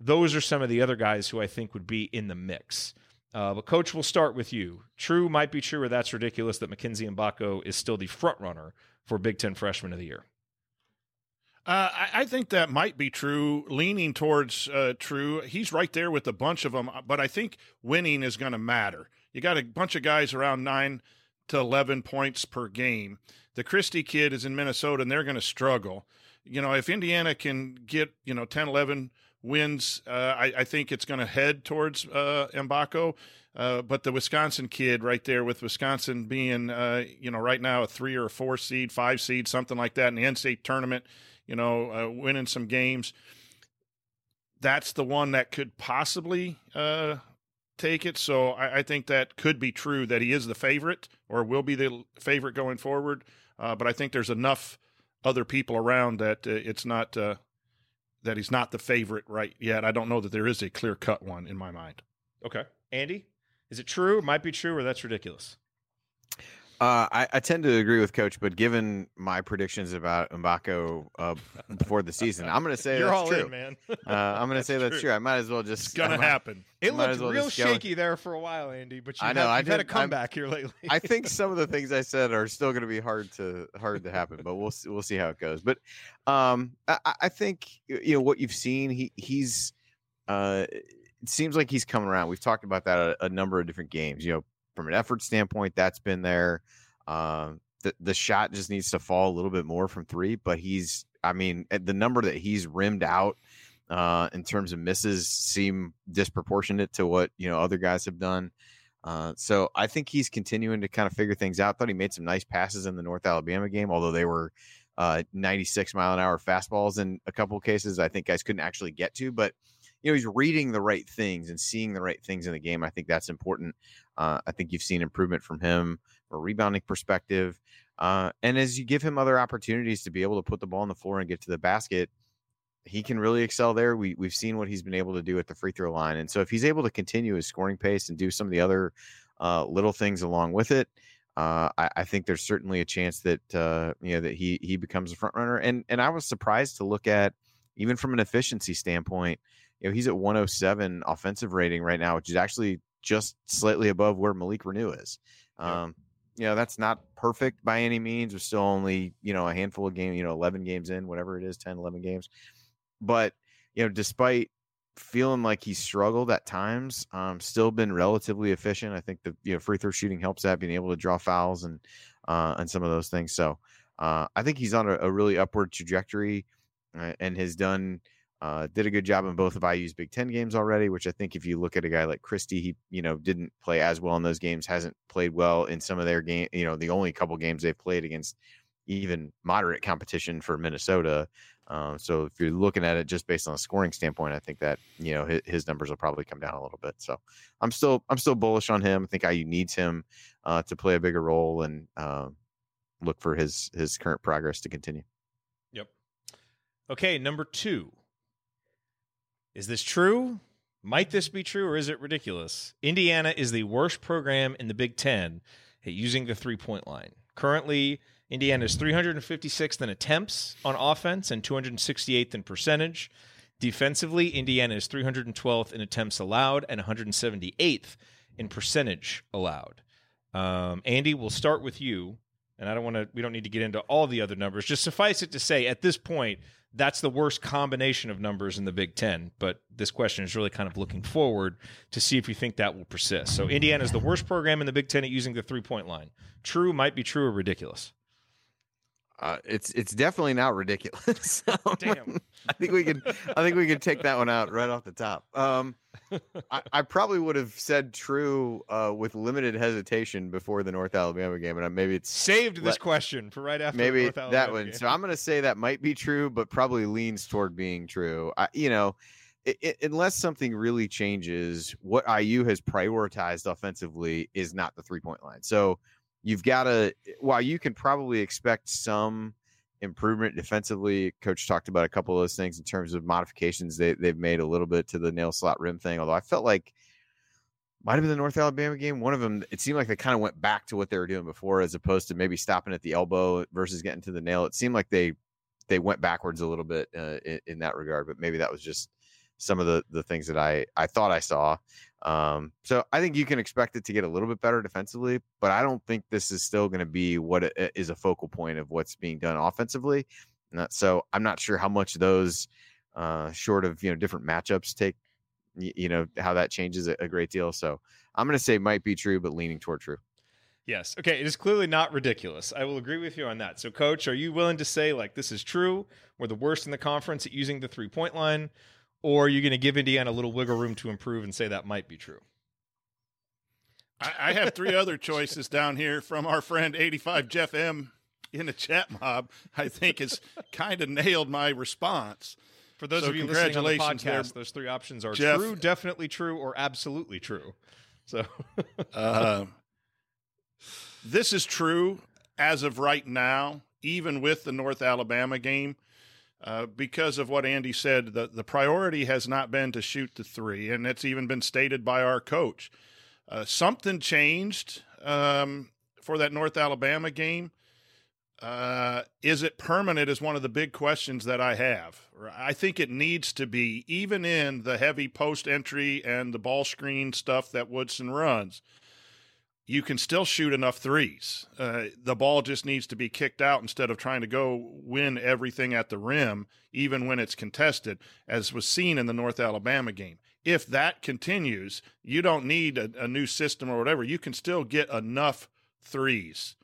Those are some of the other guys who I think would be in the mix. But Coach, we'll start with you. True, might be true, or that's ridiculous that Mackenzie Mgbako is still the front runner for Big Ten Freshman of the Year. I think that might be true, leaning towards true. He's right there with a bunch of them, but I think winning is going to matter. You got a bunch of guys around 9 to 11 points per game. The Christie kid is in Minnesota, and they're going to struggle. If Indiana can get, 10, 11 wins, I think it's going to head towards Mgbako. But the Wisconsin kid right there, with Wisconsin being, right now a 3 or 4 seed, 5 seed, something like that in the NCAA tournament, winning some games. That's the one that could possibly take it. So I think that could be true, that he is the favorite or will be the favorite going forward. But I think there's enough other people around that it's not that he's not the favorite right yet. I don't know that there is a clear-cut one in my mind. Okay. Andy, is it true, might be true, or that's ridiculous? I tend to agree with Coach, but given my predictions about Mgbako before the season, I'm going to say that's true. In, man. I'm going to say that's true. I might as well just... It's going to happen. It looked real shaky there for a while, Andy, but you've had a comeback here lately. I think some of the things I said are still going to be hard to happen, but we'll see how it goes. But I think, you know, what you've seen, he's... it seems like he's coming around. We've talked about that a number of different games, you know. From an effort standpoint, that's been there. The shot just needs to fall a little bit more from three, but the number that he's rimmed out in terms of misses seem disproportionate to what, you know, other guys have done. So I think he's continuing to kind of figure things out. Thought he made some nice passes in the North Alabama game, although they were 96-mile-an-hour fastballs in a couple of cases I think guys couldn't actually get to, but you know, he's reading the right things and seeing the right things in the game. I think that's important. I think you've seen improvement from him from a rebounding perspective. And as you give him other opportunities to be able to put the ball on the floor and get to the basket, he can really excel there. We've seen what he's been able to do at the free throw line. And so if he's able to continue his scoring pace and do some of the other little things along with it, I think there's certainly a chance that, you know, that he becomes a front runner. And I was surprised to look at, even from an efficiency standpoint, you know, he's at 107 offensive rating right now, which is actually just slightly above where Malik Reneau is. You know, that's not perfect by any means. We're still only, you know, a handful of games, you know, 11 games in, whatever it is, 10, 11 games. But, you know, despite feeling like he struggled at times, still been relatively efficient. I think the, you know, free throw shooting helps that, being able to draw fouls and some of those things. So I think he's on a really upward trajectory and has done... did a good job in both of IU's Big Ten games already, which I think if you look at a guy like Christie, he, you know, didn't play as well in those games, hasn't played well in some of their game, you know, the only couple games they've played against even moderate competition for Minnesota. So if you're looking at it just based on a scoring standpoint, I think that, you know, his numbers will probably come down a little bit. So I'm still bullish on him. I think IU needs him to play a bigger role and look for his current progress to continue. Yep. Okay, number two. Is this true? Might this be true, or is it ridiculous? Indiana is the worst program in the Big Ten at using the three-point line. Currently, Indiana is 356th in attempts on offense and 268th in percentage. Defensively, Indiana is 312th in attempts allowed and 178th in percentage allowed. Andy, we'll start with you. And we don't need to get into all the other numbers. Just suffice it to say, at this point, that's the worst combination of numbers in the Big Ten. But this question is really kind of looking forward to see if you think that will persist. So Indiana is the worst program in the Big Ten at using the three-point line. True, might be true, or ridiculous. It's definitely not ridiculous. Damn. I think we could take that one out right off the top. I probably would have said true with limited hesitation before the North Alabama game, and maybe it's saved this question for right after. Maybe the North Alabama that one. Game. So I'm going to say that might be true, but probably leans toward being true. Unless something really changes, what IU has prioritized offensively is not the three-point line. So. You've got to, while you can probably expect some improvement defensively, Coach talked about a couple of those things in terms of modifications they've made a little bit to the nail slot rim thing, although I felt like might have been the North Alabama game. One of them, it seemed like they kind of went back to what they were doing before as opposed to maybe stopping at the elbow versus getting to the nail. It seemed like they went backwards a little bit in that regard, but maybe that was just some of the things that I thought I saw. So I think you can expect it to get a little bit better defensively, but I don't think this is still going to be what it is a focal point of what's being done offensively. So I'm not sure how much those short of, you know, different matchups take, you know, how that changes a great deal. So I'm going to say might be true, but leaning toward true. Yes. Okay. It is clearly not ridiculous. I will agree with you on that. So Coach, are you willing to say like, this is true? We're the worst in the conference at using the 3-point line. Or are you going to give Indiana a little wiggle room to improve and say that might be true? I have three other choices down here from our friend 85 Jeff M in the chat mob. I think has kind of nailed my response. For those of you listening on the podcast, those three options are Jeff, true, definitely true, or absolutely true. So this is true as of right now, even with the North Alabama game. Because of what Andy said, the priority has not been to shoot the three, and it's even been stated by our coach. Something changed for that North Alabama game. Is it permanent is one of the big questions that I have. I think it needs to be, even in the heavy post entry and the ball screen stuff that Woodson runs. You can still shoot enough threes. The ball just needs to be kicked out instead of trying to go win everything at the rim, even when it's contested, as was seen in the North Alabama game. If that continues, you don't need a new system or whatever. You can still get enough threes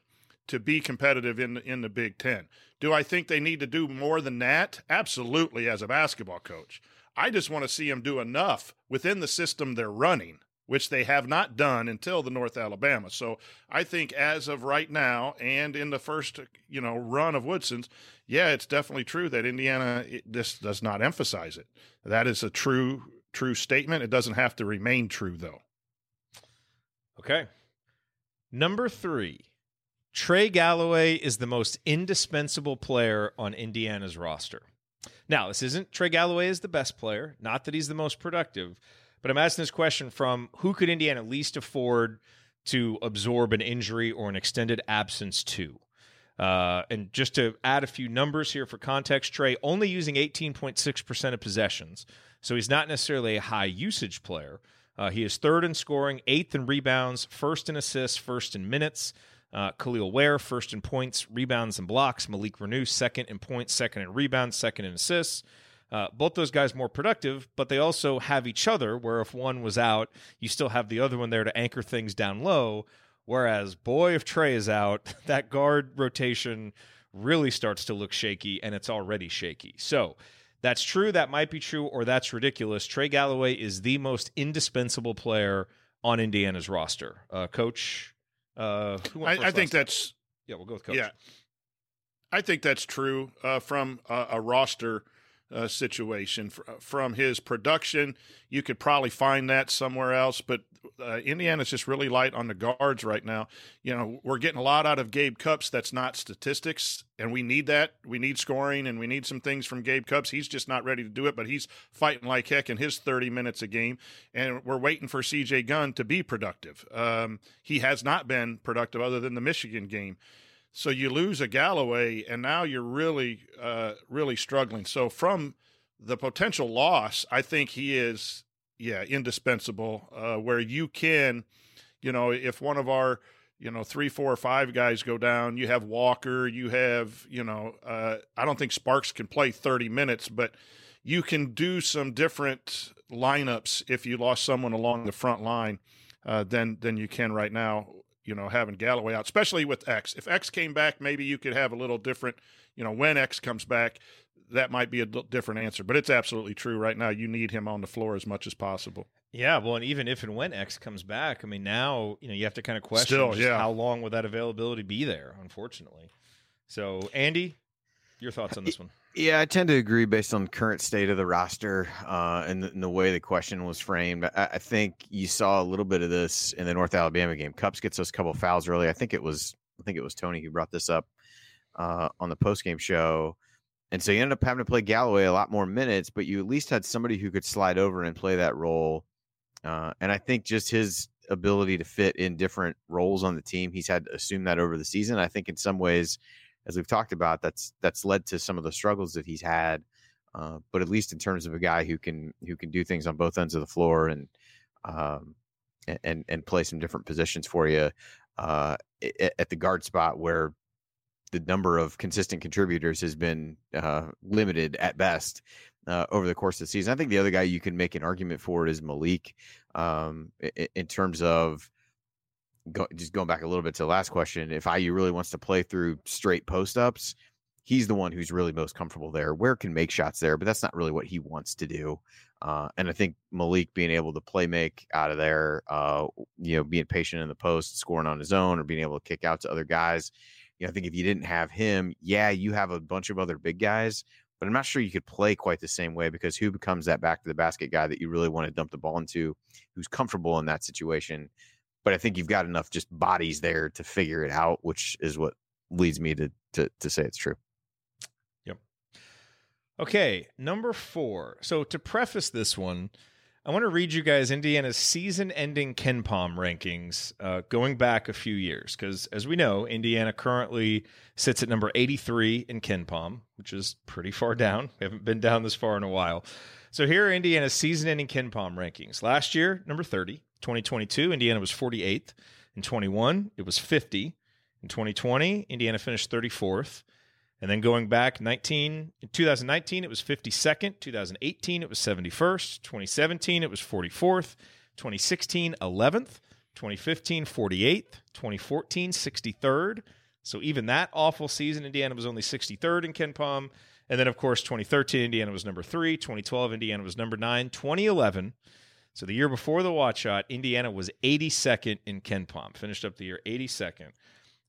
to be competitive in the Big Ten. Do I think they need to do more than that? Absolutely, as a basketball coach. I just want to see them do enough within the system they're running, which they have not done until the North Alabama. So I think as of right now and in the first, run of Woodson's, yeah, it's definitely true that Indiana, this does not emphasize it. That is a true statement. It doesn't have to remain true, though. Okay. Number 3. Trey Galloway is the most indispensable player on Indiana's roster. Now, this isn't Trey Galloway is the best player, not that he's the most productive, but I'm asking this question from who could Indiana least afford to absorb an injury or an extended absence to? And just to add a few numbers here for context, Trey only using 18.6% of possessions, so he's not necessarily a high usage player. He is third in scoring, eighth in rebounds, first in assists, first in minutes. Khalil Ware, first in points, rebounds, and blocks. Malik Reneau, second in points, second in rebounds, second in assists. Both those guys more productive, but they also have each other, where if one was out, you still have the other one there to anchor things down low. Whereas, boy, if Trey is out, that guard rotation really starts to look shaky, and it's already shaky. So that's true, that might be true, or that's ridiculous. Trey Galloway is the most indispensable player on Indiana's roster. Coach... I think that's – Yeah, we'll go with Coach. Yeah, I think that's true from a roster situation. From his production, you could probably find that somewhere else, but Indiana's just really light on the guards right now. We're getting a lot out of Gabe Cups that's not statistics, and we need that. We need scoring, and we need some things from Gabe Cups. He's just not ready to do it, but he's fighting like heck in his 30 minutes a game, and we're waiting for C.J. Gunn to be productive. He has not been productive other than the Michigan game. So you lose a Galloway, and now you're really struggling. So from the potential loss, I think he is, indispensable, where you can, if one of our, 3, 4, or 5 guys go down, you have Walker, you have, I don't think Sparks can play 30 minutes, but you can do some different lineups if you lost someone along the front line than you can right now. Having Galloway out, especially with X. If X came back, maybe you could have a little different, when X comes back, that might be a different answer. But it's absolutely true right now. You need him on the floor as much as possible. Yeah, well, and even if and when X comes back, I mean, now, you have to kind of question how long will that availability be there, unfortunately. So, Andy, your thoughts on this one? Yeah, I tend to agree based on the current state of the roster and the way the question was framed. I think you saw a little bit of this in the North Alabama game. Cups gets those couple fouls early. I think it was Tony who brought this up on the postgame show. And so you ended up having to play Galloway a lot more minutes, but you at least had somebody who could slide over and play that role. And I think just his ability to fit in different roles on the team, he's had to assume that over the season. I think in some ways, as we've talked about, that's led to some of the struggles that he's had, but at least in terms of a guy who can do things on both ends of the floor and play some different positions for you at the guard spot where the number of consistent contributors has been limited at best over the course of the season. I think the other guy you can make an argument for is Malik in terms of. Just going back a little bit to the last question, if IU really wants to play through straight post-ups, he's the one who's really most comfortable there. Ware can make shots there, but that's not really what he wants to do. And I think Malik being able to play make out of there, being patient in the post, scoring on his own, or being able to kick out to other guys. I think if you didn't have him, you have a bunch of other big guys, but I'm not sure you could play quite the same way because who becomes that back-to-the-basket guy that you really want to dump the ball into, who's comfortable in that situation? But I think you've got enough just bodies there to figure it out, which is what leads me to say it's true. Yep. Okay, number 4. So to preface this one, I want to read you guys Indiana's season-ending KenPom rankings going back a few years, because as we know, Indiana currently sits at number 83 in KenPom, which is pretty far down. We haven't been down this far in a while. So here are Indiana's season-ending KenPom rankings. Last year, number 30. 2022, Indiana was 48th. In 21, it was 50. In 2020, Indiana finished 34th. And then going back, in 2019, it was 52nd. 2018, it was 71st. 2017, it was 44th. 2016, 11th. 2015, 48th. 2014, 63rd. So even that awful season, Indiana was only 63rd in KenPom. And then, of course, 2013, Indiana was number 3. 2012, Indiana was number 9. 2011, so the year before the Watch Shot, Indiana was 82nd in KenPom, finished up the year 82nd.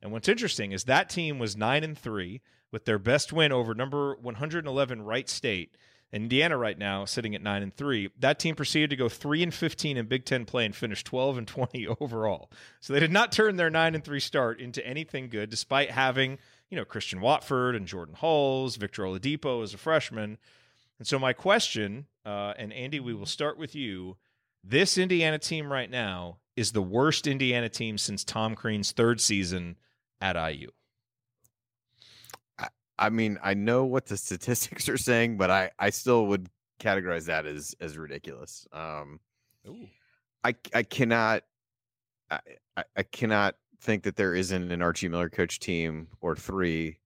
And what's interesting is that team was 9-3 with their best win over number 111 Wright State. Indiana right now sitting at 9-3. That team proceeded to go 3-15 in Big Ten play and finished 12-20 overall. So they did not turn their 9-3 start into anything good, despite having, you know, Christian Watford and Jordan Hulls, Victor Oladipo as a freshman. And so my question, and Andy, we will start with you. This Indiana team right now is the worst Indiana team since Tom Crean's third season at IU. I mean, I know what the statistics are saying, but I still would categorize that as ridiculous. I cannot think that there isn't an Archie Miller coach team or three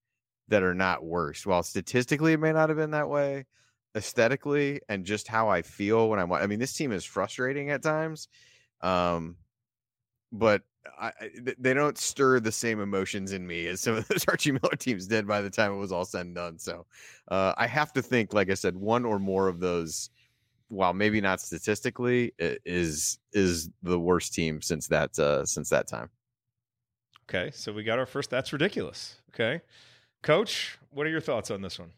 that are not worse. While statistically it may not have been that way, aesthetically and just how I feel when I'm watching, I mean, this team is frustrating at times, but they don't stir the same emotions in me as some of those Archie Miller teams did by the time it was all said and done. So I have to think, like I said, one or more of those, while maybe not statistically, is the worst team since that time. Okay, so we got our first. That's ridiculous. Okay, Coach, what are your thoughts on this one?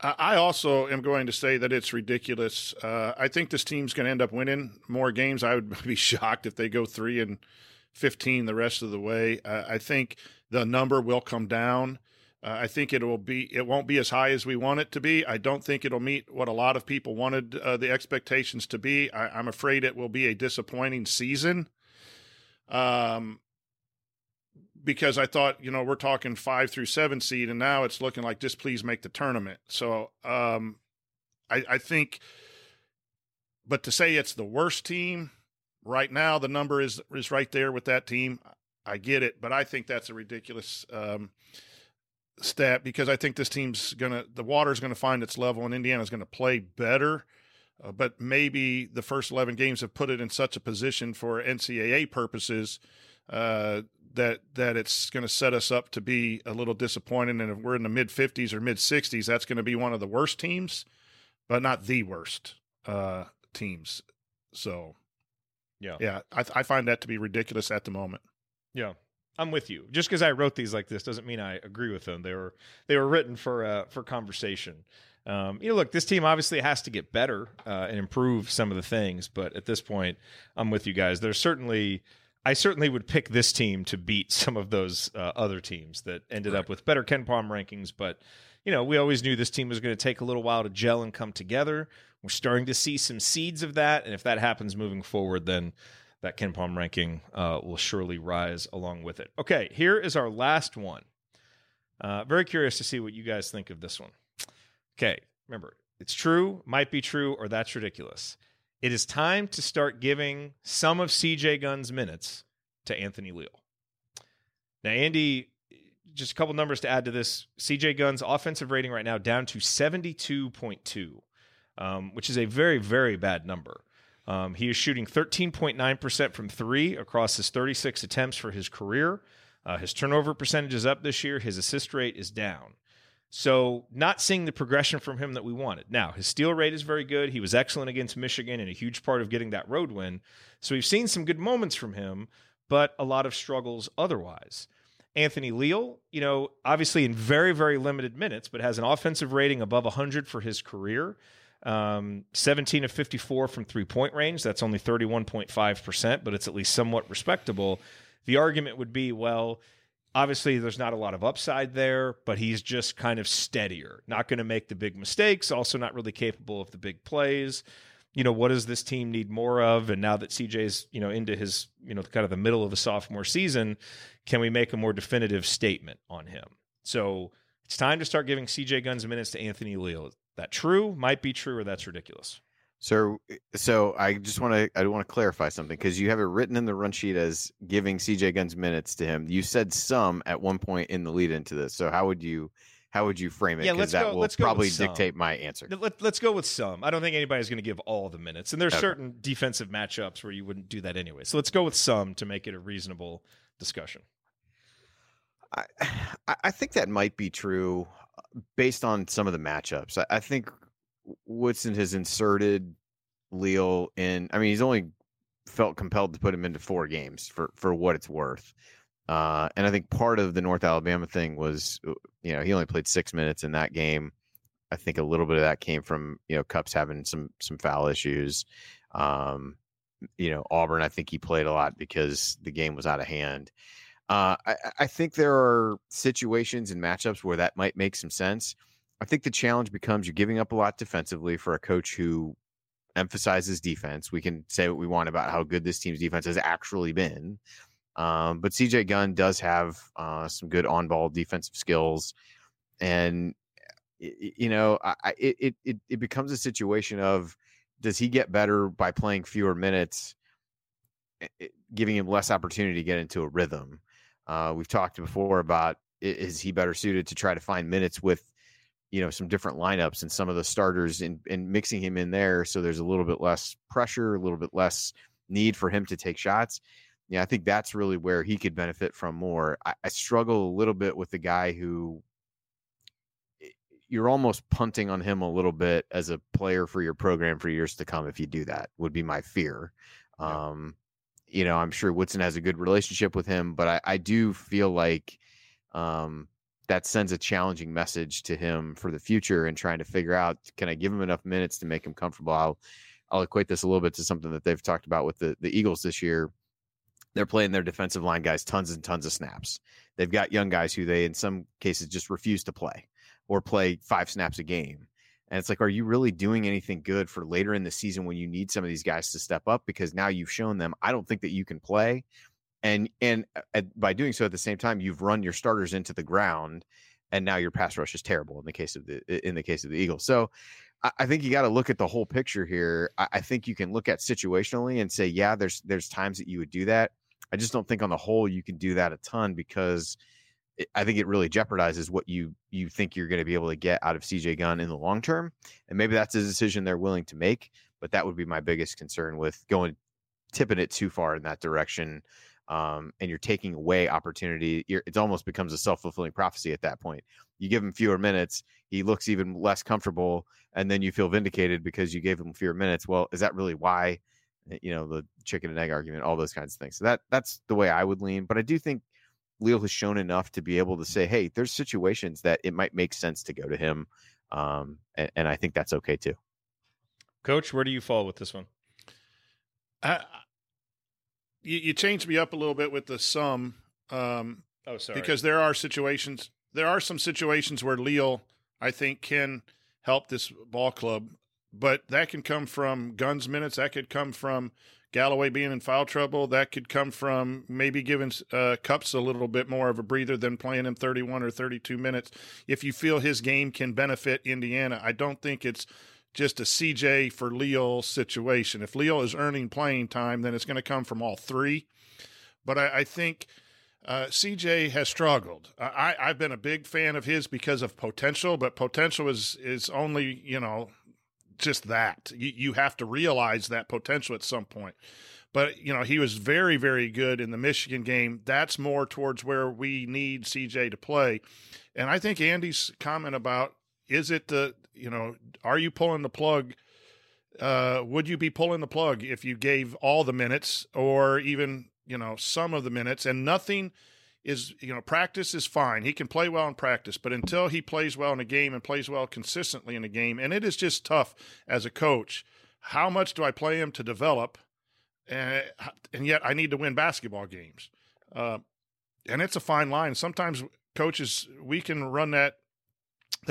I also am going to say that it's ridiculous. I think this team's going to end up winning more games. I would be shocked if they go 3-15 the rest of the way. I think the number will come down. I think it won't be as high as we want it to be. I don't think it'll meet what a lot of people wanted the expectations to be. I'm afraid it will be a disappointing season. Because I thought, you know, we're talking 5 through 7 seed, and now it's looking like just please make the tournament. So I think, but to say it's the worst team right now, the number is right there with that team. I get it, but I think that's a ridiculous stat, because I think this team's the water's going to find its level, and Indiana's going to play better. But maybe the first 11 games have put it in such a position for NCAA purposes that it's going to set us up to be a little disappointing. And if we're in the mid-50s or mid-60s, that's going to be one of the worst teams, but not the worst teams. So, yeah, I find that to be ridiculous at the moment. Yeah, I'm with you. Just because I wrote these like this doesn't mean I agree with them. They were written for conversation. You know, look, this team obviously has to get better and improve some of the things, but at this point, I'm with you guys. I certainly would pick this team to beat some of those other teams that ended up with better KenPom rankings. But, you know, we always knew this team was going to take a little while to gel and come together. We're starting to see some seeds of that. And if that happens moving forward, then that KenPom ranking will surely rise along with it. Okay, here is our last one. Very curious to see what you guys think of this one. Okay, remember, it's true, might be true, or that's ridiculous. It is time to start giving some of C.J. Gunn's minutes to Anthony Leal. Now, Andy, just a couple numbers to add to this. C.J. Gunn's offensive rating right now down to 72.2, which is a very, very bad number. He is shooting 13.9% from three across his 36 attempts for his career. His turnover percentage is up this year. His assist rate is down. So not seeing the progression from him that we wanted. Now, his steal rate is very good. He was excellent against Michigan and a huge part of getting that road win. So we've seen some good moments from him, but a lot of struggles otherwise. Anthony Leal, you know, obviously in very, very limited minutes, but has an offensive rating above 100 for his career. 17 of 54 from three-point range. That's only 31.5%, but it's at least somewhat respectable. The argument would be, well, obviously, there's not a lot of upside there, but he's just kind of steadier. Not going to make the big mistakes, also not really capable of the big plays. you know, what does this team need more of? And now that CJ's, you know, into his, you know, kind of the middle of a sophomore season, can we make a more definitive statement on him? So it's time to start giving CJ Gunn's minutes to Anthony Leal. Is that true? Might be true, or that's ridiculous. So I just want to clarify something, because you have it written in the run sheet as giving CJ Gunn's minutes to him. You said some at one point in the lead into this. So how would you frame it? Yeah, let's probably dictate my answer. Let's go with some. I don't think anybody's going to give all the minutes, and there's certain defensive matchups where you wouldn't do that anyway. So let's go with some to make it a reasonable discussion. I think that might be true based on some of the matchups. I think Woodson has inserted Leal in. I mean, he's only felt compelled to put him into 4 games for what it's worth. And I think part of the North Alabama thing was, you know, he only played 6 minutes in that game. I think a little bit of that came from, you know, Cups having some foul issues. You know, Auburn, I think he played a lot because the game was out of hand. I think there are situations and matchups where that might make some sense. I think the challenge becomes you're giving up a lot defensively for a coach who emphasizes defense. We can say what we want about how good this team's defense has actually been. But CJ Gunn does have some good on-ball defensive skills. And, you know, it becomes a situation of, does he get better by playing fewer minutes, giving him less opportunity to get into a rhythm? We've talked before about, is he better suited to try to find minutes with, you know, some different lineups and some of the starters and mixing him in there, so there's a little bit less pressure, a little bit less need for him to take shots. Yeah, I think that's really where he could benefit from more. I struggle a little bit with the guy who you're almost punting on him a little bit as a player for your program for years to come. If you do that, would be my fear. You know, I'm sure Woodson has a good relationship with him, but I do feel like that sends a challenging message to him for the future and trying to figure out, can I give him enough minutes to make him comfortable? I'll equate this a little bit to something that they've talked about with the Eagles this year. They're playing their defensive line guys tons and tons of snaps. They've got young guys who they, in some cases, just refuse to play or play 5 snaps a game. And it's like, are you really doing anything good for later in the season when you need some of these guys to step up? Because now you've shown them, I don't think that you can play. And by doing so, at the same time, you've run your starters into the ground, and now your pass rush is terrible in the case of the Eagles. So I think you got to look at the whole picture here. I think you can look at situationally and say, yeah, there's times that you would do that. I just don't think on the whole you can do that a ton, because I think it really jeopardizes what you think you're going to be able to get out of CJ Gunn in the long term. And maybe that's a decision they're willing to make, but that would be my biggest concern with tipping it too far in that direction. And you're taking away opportunity. It almost becomes a self-fulfilling prophecy at that point. You give him fewer minutes, he looks even less comfortable, and then you feel vindicated because you gave him fewer minutes. Well, is that really why? You know, the chicken and egg argument, all those kinds of things. So that's the way I would lean. But I do think Leal has shown enough to be able to say, hey, there's situations that it might make sense to go to him. And I think that's okay too. Coach, where do you fall with this one? You changed me up a little bit with the sum. Sorry. Because there are some situations where Leal, I think, can help this ball club, but that can come from Gunn's minutes. That could come from Galloway being in foul trouble. That could come from maybe giving Cups a little bit more of a breather than playing him 31 or 32 minutes. If you feel his game can benefit Indiana, I don't think it's just a CJ for Leal situation. If Leal is earning playing time, then it's going to come from all three. But I think CJ has struggled. I've been a big fan of his because of potential, but potential is only, you know, just that. You have to realize that potential at some point. But, you know, he was very, very good in the Michigan game. That's more towards where we need CJ to play. And I think Andy's comment about, is it the, you know, are you pulling the plug? Would you be pulling the plug if you gave all the minutes or even, you know, some of the minutes? And nothing is, you know, practice is fine. He can play well in practice, but until he plays well in a game and plays well consistently in a game, and it is just tough as a coach, how much do I play him to develop? And yet I need to win basketball games. And it's a fine line. Sometimes coaches, we can run that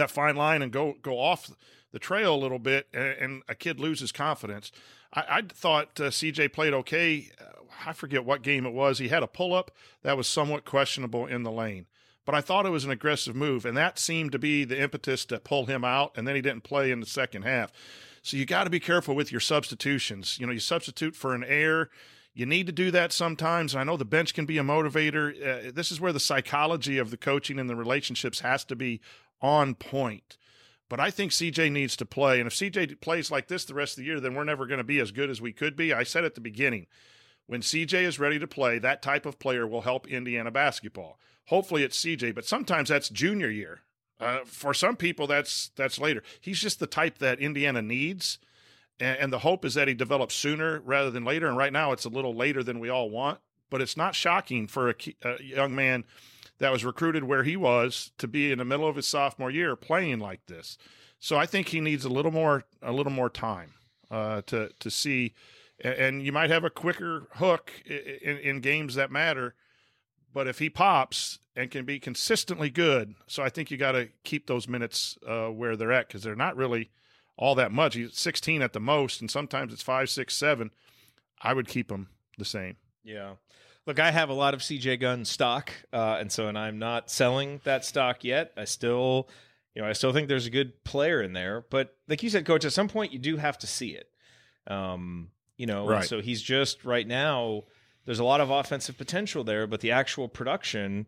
fine line and go off the trail a little bit and a kid loses confidence. I thought CJ played okay. I forget what game it was. He had a pull-up that was somewhat questionable in the lane. But I thought it was an aggressive move, and that seemed to be the impetus to pull him out, and then he didn't play in the second half. So you got to be careful with your substitutions. You know, you substitute for an error. You need to do that sometimes. And I know the bench can be a motivator. This is where the psychology of the coaching and the relationships has to be on point. But I think CJ needs to play. And if CJ plays like this the rest of the year, then we're never going to be as good as we could be. I said at the beginning, when CJ is ready to play, that type of player will help Indiana basketball. Hopefully it's CJ, but sometimes that's junior year. For some people, that's later. He's just the type that Indiana needs, and the hope is that he develops sooner rather than later, and right now it's a little later than we all want, but it's not shocking for a young man that was recruited where he was to be in the middle of his sophomore year playing like this. So I think he needs a little more time to see. And you might have a quicker hook in games that matter, but if he pops and can be consistently good, so I think you got to keep those minutes where they're at, because they're not really all that much. He's 16 at the most, and sometimes it's 5, 6, 7. I would keep him the same. Yeah. Look, I have a lot of CJ Gunn stock, and I'm not selling that stock yet. I still think there's a good player in there. But like you said, Coach, at some point you do have to see it. Right. So he's just right now, there's a lot of offensive potential there, but the actual production,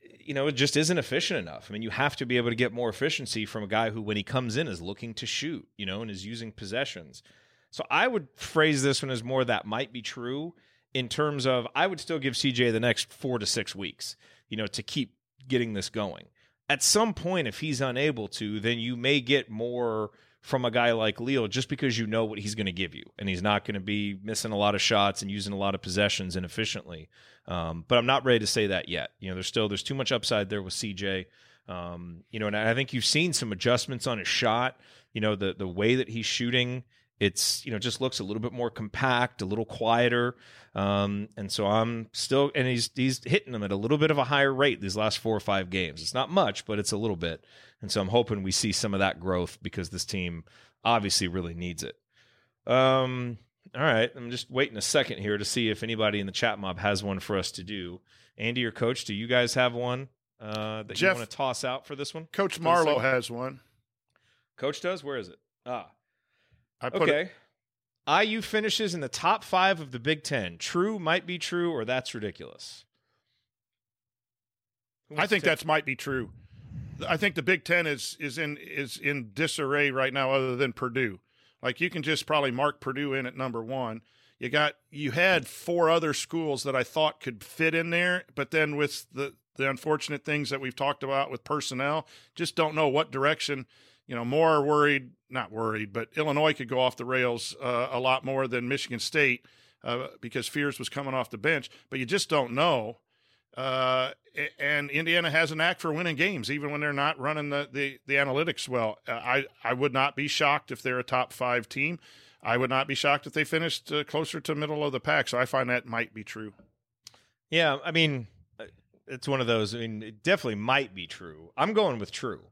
it just isn't efficient enough. I mean, you have to be able to get more efficiency from a guy who, when he comes in, is looking to shoot, and is using possessions. So I would phrase this one as more that might be true in terms of, I would still give CJ the next 4 to 6 weeks, to keep getting this going. At some point, if he's unable to, then you may get more from a guy like Leo, just because you know what he's going to give you, and he's not going to be missing a lot of shots and using a lot of possessions inefficiently. But I'm not ready to say that yet. There's too much upside there with CJ. And I think you've seen some adjustments on his shot. The way that he's shooting, it's just looks a little bit more compact, a little quieter. And so I'm still, and he's hitting them at a little bit of a higher rate these last 4 or 5 games. It's not much, but it's a little bit. And so I'm hoping we see some of that growth, because this team obviously really needs it. All right, I'm just waiting a second here to see if anybody in the chat mob has one for us to do. Andy or Coach, do you guys have one that Jeff, you want to toss out for this one? Coach Marlowe has one. Coach does? Where is it? Okay. IU finishes in the top 5 of the Big Ten. True, might be true, or that's ridiculous. I think that's might be true. I think the Big Ten is in disarray right now, other than Purdue. Like, you can just probably mark Purdue in at number 1. You had 4 other schools that I thought could fit in there, but then with the unfortunate things that we've talked about with personnel, just don't know what direction. More worried, not worried, but Illinois could go off the rails a lot more than Michigan State because Fears was coming off the bench, but you just don't know. And Indiana has a knack for winning games, even when they're not running the analytics well. I would not be shocked if they're a top 5 team. I would not be shocked if they finished closer to middle of the pack, so I find that might be true. Yeah, I mean, it's one of those. I mean, it definitely might be true. I'm going with true.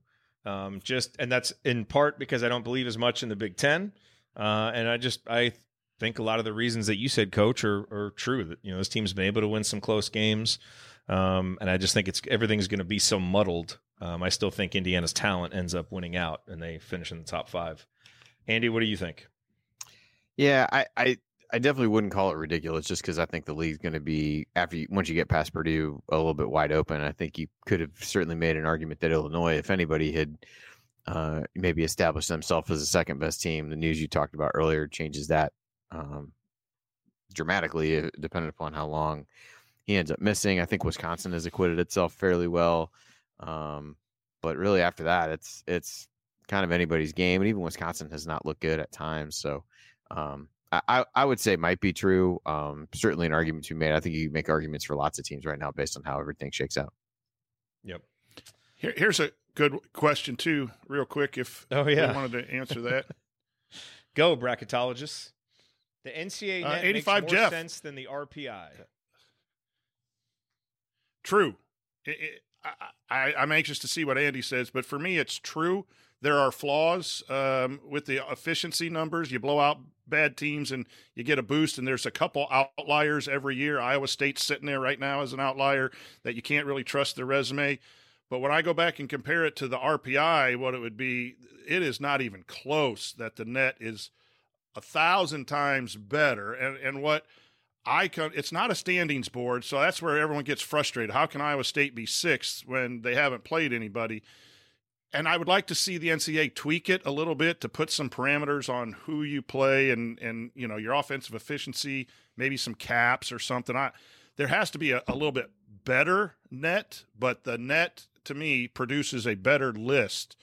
And that's in part because I don't believe as much in the Big Ten. And I think a lot of the reasons that you said, Coach, are true. That, this team's been able to win some close games. And I just think everything's going to be so muddled. I still think Indiana's talent ends up winning out and they finish in the top 5. Andy, what do you think? Yeah, I definitely wouldn't call it ridiculous, just because I think the league's going to be, once you get past Purdue, a little bit wide open. I think you could have certainly made an argument that Illinois, if anybody had maybe established themselves as the second best team, the news you talked about earlier changes that dramatically, depending upon how long he ends up missing. I think Wisconsin has acquitted itself fairly well. But really after that, it's kind of anybody's game. And even Wisconsin has not looked good at times. So, I would say might be true. Certainly an argument to be made. I think you make arguments for lots of teams right now based on how everything shakes out. Yep. Here's a good question too, real quick, if we wanted to answer that. Go, bracketologists. The NCAA net makes more sense than the RPI. True. I'm anxious to see what Andy says, but for me, it's true. There are flaws with the efficiency numbers. You blow out bad teams and you get a boost, and there's a couple outliers every year. Iowa State's sitting there right now as an outlier that you can't really trust their resume. But when I go back and compare it to the RPI, what it would be, it is not even close that the net is 1,000 times better. And what I it's not a standings board, so that's where everyone gets frustrated. How can Iowa State be sixth when they haven't played anybody? And I would like to see the NCAA tweak it a little bit to put some parameters on who you play and you know, your offensive efficiency, maybe some caps or something. There has to be a little bit better net, but the net, to me, produces a better list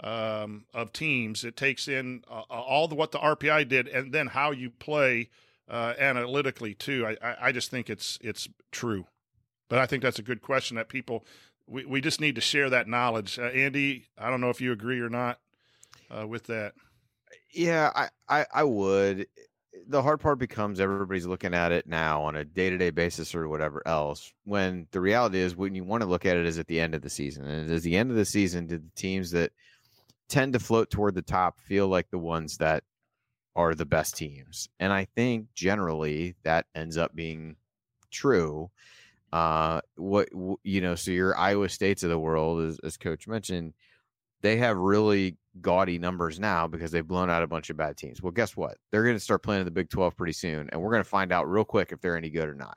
of teams. It takes in what the RPI did and then how you play analytically, too. I just think it's true. But I think that's a good question that people – We just need to share that knowledge. Andy, I don't know if you agree or not with that. Yeah, I would. The hard part becomes everybody's looking at it now on a day-to-day basis or whatever else, when the reality is when you want to look at it is at the end of the season. And at the end of the season, did the teams that tend to float toward the top feel like the ones that are the best teams? And I think generally that ends up being true. So your Iowa States of the world, as Coach mentioned, they have really gaudy numbers now because they've blown out a bunch of bad teams. Well, guess what? They're going to start playing in the Big 12 pretty soon, and we're going to find out real quick if they're any good or not.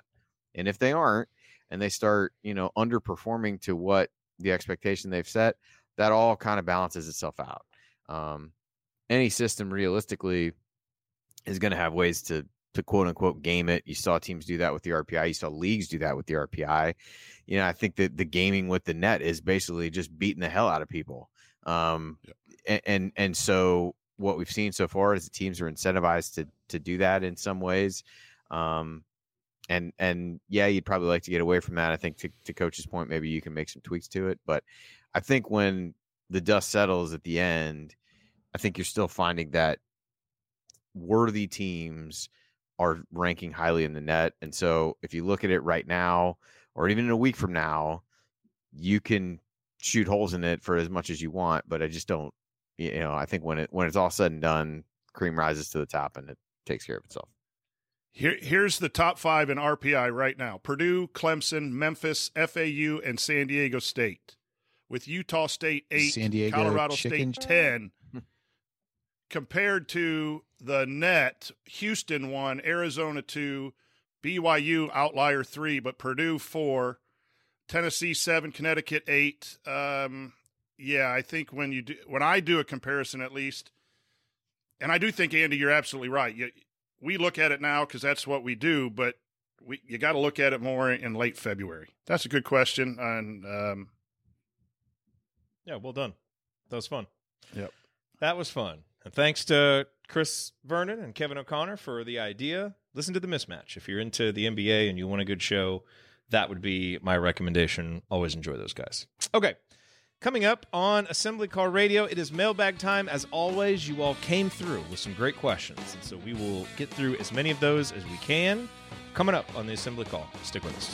And if they aren't, and they start, underperforming to what the expectation they've set, that all kind of balances itself out. Any system realistically is going to have ways to quote unquote game it. You saw teams do that with the RPI. You saw leagues do that with the RPI. I think that the gaming with the net is basically just beating the hell out of people. And so what we've seen so far is the teams are incentivized to do that in some ways. And you'd probably like to get away from that. I think to Coach's point, maybe you can make some tweaks to it, but I think when the dust settles at the end, I think you're still finding that worthy teams are ranking highly in the net. And so if you look at it right now, or even in a week from now, you can shoot holes in it for as much as you want, but I just don't, I think when it's all said and done, cream rises to the top and it takes care of itself. Here's the top five in RPI right now: Purdue, Clemson, Memphis, FAU, and San Diego State, with Utah State 8, San Diego Colorado Chicken. State 10, compared to the net, Houston 1, Arizona 2, BYU outlier 3, but Purdue 4, Tennessee 7, Connecticut 8. I think when I do a comparison, at least, and I do think, Andy, you're absolutely right. We look at it now because that's what we do, but you got to look at it more in late February. That's a good question. And yeah, well done. That was fun. Yep, that was fun. And thanks to Chris Vernon and Kevin O'Connor for the idea. Listen to The Mismatch. If you're into the NBA and you want a good show, that would be my recommendation. Always enjoy those guys. Okay. Coming up on Assembly Call Radio, it is mailbag time. As always, you all came through with some great questions, and so we will get through as many of those as we can. Coming up on the Assembly Call. Stick with us.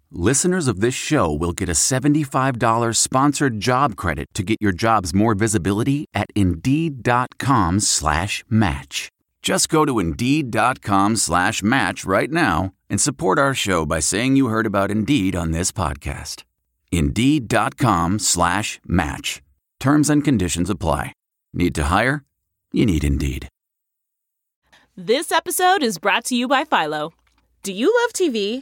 listeners of this show will get a $75 sponsored job credit to get your jobs more visibility at Indeed.com/match. Just go to Indeed.com/match right now and support our show by saying you heard about Indeed on this podcast. Indeed.com/match. Terms and conditions apply. Need to hire? You need Indeed. This episode is brought to you by Philo. Do you love TV?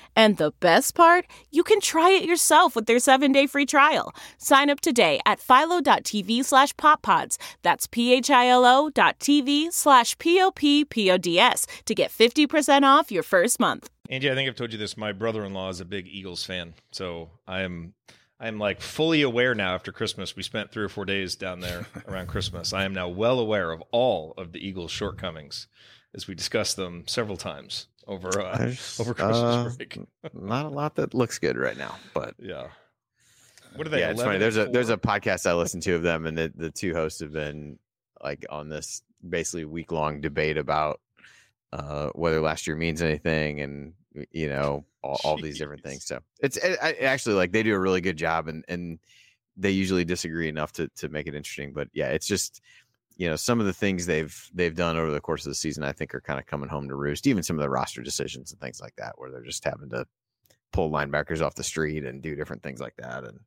And the best part? You can try it yourself with their 7-day free trial. Sign up today at philo.tv/poppods. That's philo.tv/poppods to get 50% off your first month. Angie, I think I've told you this. My brother-in-law is a big Eagles fan, so I'm like fully aware now after Christmas. We spent 3 or 4 days down there around Christmas. I am now well aware of all of the Eagles' shortcomings as we discussed them several times over Christmas break. Not a lot that looks good right now, but yeah. What are they? Yeah, it's funny. There's a podcast I listen to of them, and the two hosts have been like on this basically week-long debate about whether last year means anything, and you know, all these different things. So I actually like they do a really good job, and they usually disagree enough to make it interesting. But yeah, it's just, you know, some of the things they've done over the course of the season, I think, are kind of coming home to roost. Even some of the roster decisions and things like that, where they're just having to pull linebackers off the street and do different things like that, and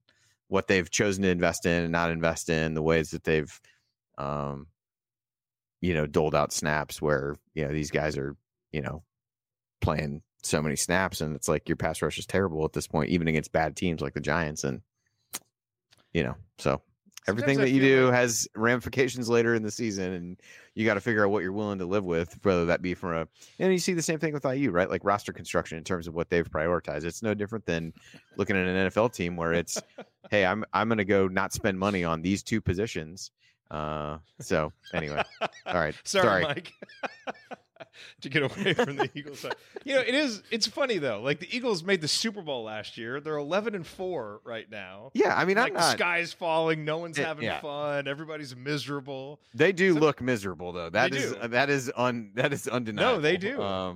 what they've chosen to invest in and not invest in, the ways that they've, doled out snaps where, you know, these guys are, you know, playing so many snaps, and it's like your pass rush is terrible at this point, even against bad teams like the Giants. And, you know, so everything that you do has ramifications later in the season, and you got to figure out what you're willing to live with, whether that be from and you see the same thing with IU, right? Like roster construction in terms of what they've prioritized. It's no different than looking at an NFL team where it's, hey, I'm going to go not spend money on these two positions. So anyway, all right. Sorry, Mike. To get away from the Eagles side. You know, it's funny though. Like the Eagles made the Super Bowl last year. They're 11-4 right now. Yeah, I mean, like the sky's falling, no one's having fun, everybody's miserable. They do look miserable though. That is undeniable. No, they do.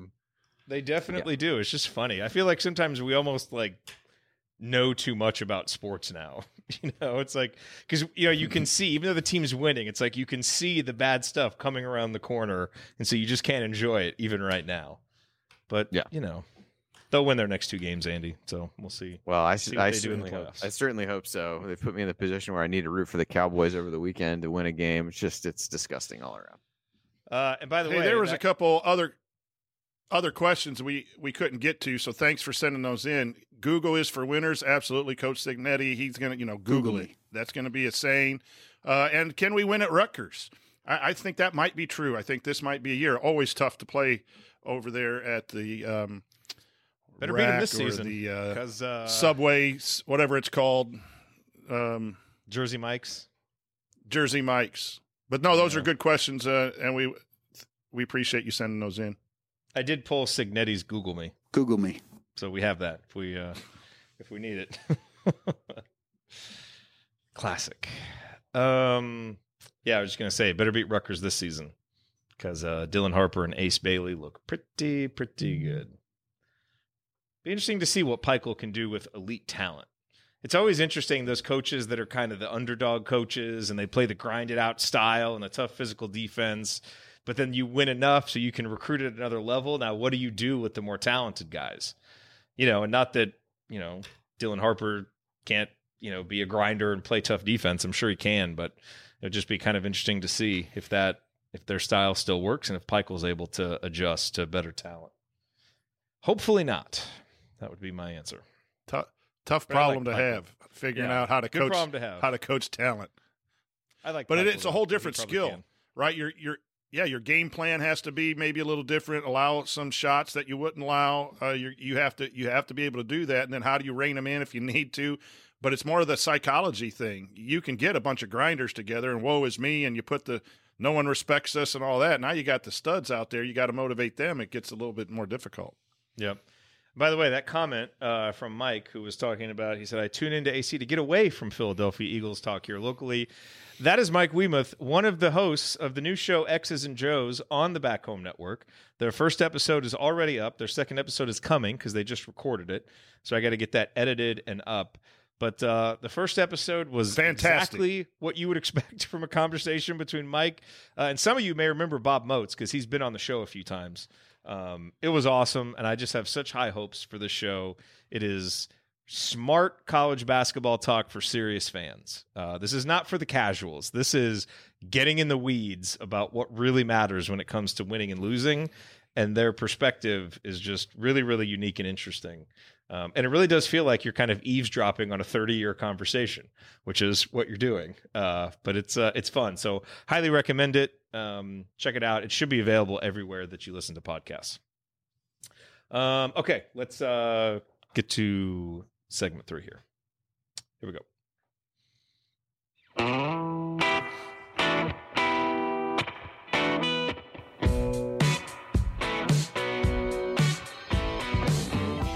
They definitely do. It's just funny. I feel like sometimes we almost like know too much about sports now. You know, it's like, because, you know, you can see, even though the team's winning, it's like you can see the bad stuff coming around the corner, and so you just can't enjoy it even right now. But yeah, you know, they'll win their next 2 games, Andy, so we'll see. Well, I certainly hope so. They put me in the position where I need to root for the Cowboys over the weekend to win a game. It's just, it's disgusting all around. And by the way, there was a couple other questions we couldn't get to, so thanks for sending those in. Google is for winners, absolutely. Coach Signetti, he's gonna, you know, Google it. That's gonna be a saying. And can we win at Rutgers? I think that might be true. I think this might be a year. Always tough to play over there at the better beat him this season. The Subway, whatever it's called, Jersey Mike's. Jersey Mike's. But no, those are good questions, and we appreciate you sending those in. I did pull Signetti's Google me. Google me. So we have that if we need it. Classic. Yeah, I was just going to say, better beat Rutgers this season because Dylan Harper and Ace Bailey look pretty good. Be interesting to see what Peichel can do with elite talent. It's always interesting, those coaches that are kind of the underdog coaches, and they play the grinded out style and a tough physical defense. But then you win enough so you can recruit at another level. Now, what do you do with the more talented guys? You know, and not that, you know, Dylan Harper can't, you know, be a grinder and play tough defense. I'm sure he can, but it would just be kind of interesting to see if their style still works and if Peichel's able to adjust to better talent. Hopefully not. That would be my answer. Tough problem to have, figuring out how to coach talent. I like, but it's a whole different skill, right? Your game plan has to be maybe a little different. Allow some shots that you wouldn't allow. You have to be able to do that, and then how do you rein them in if you need to? But it's more of the psychology thing. You can get a bunch of grinders together, and woe is me, and you put the no one respects us and all that. Now you got the studs out there. You got to motivate them. It gets a little bit more difficult. Yep. By the way, that comment from Mike, who was talking about, he said, I tune into AC to get away from Philadelphia Eagles talk here locally. That is Mike Weemuth, one of the hosts of the new show X's and Joe's on the Back Home Network. Their first episode is already up. Their second episode is coming because they just recorded it. So I got to get that edited and up. But the first episode was fantastic. Exactly what you would expect from a conversation between Mike. And some of you may remember Bob Motes because he's been on the show a few times. It was awesome, and I just have such high hopes for this show. It is smart college basketball talk for serious fans. This is not for the casuals. This is getting in the weeds about what really matters when it comes to winning and losing. And their perspective is just really, really unique and interesting. And it really does feel like you're kind of eavesdropping on a 30-year conversation, which is what you're doing. But it's fun. So highly recommend it. Check it out. It should be available everywhere that you listen to podcasts. Okay, let's get to segment 3 here. Here we go.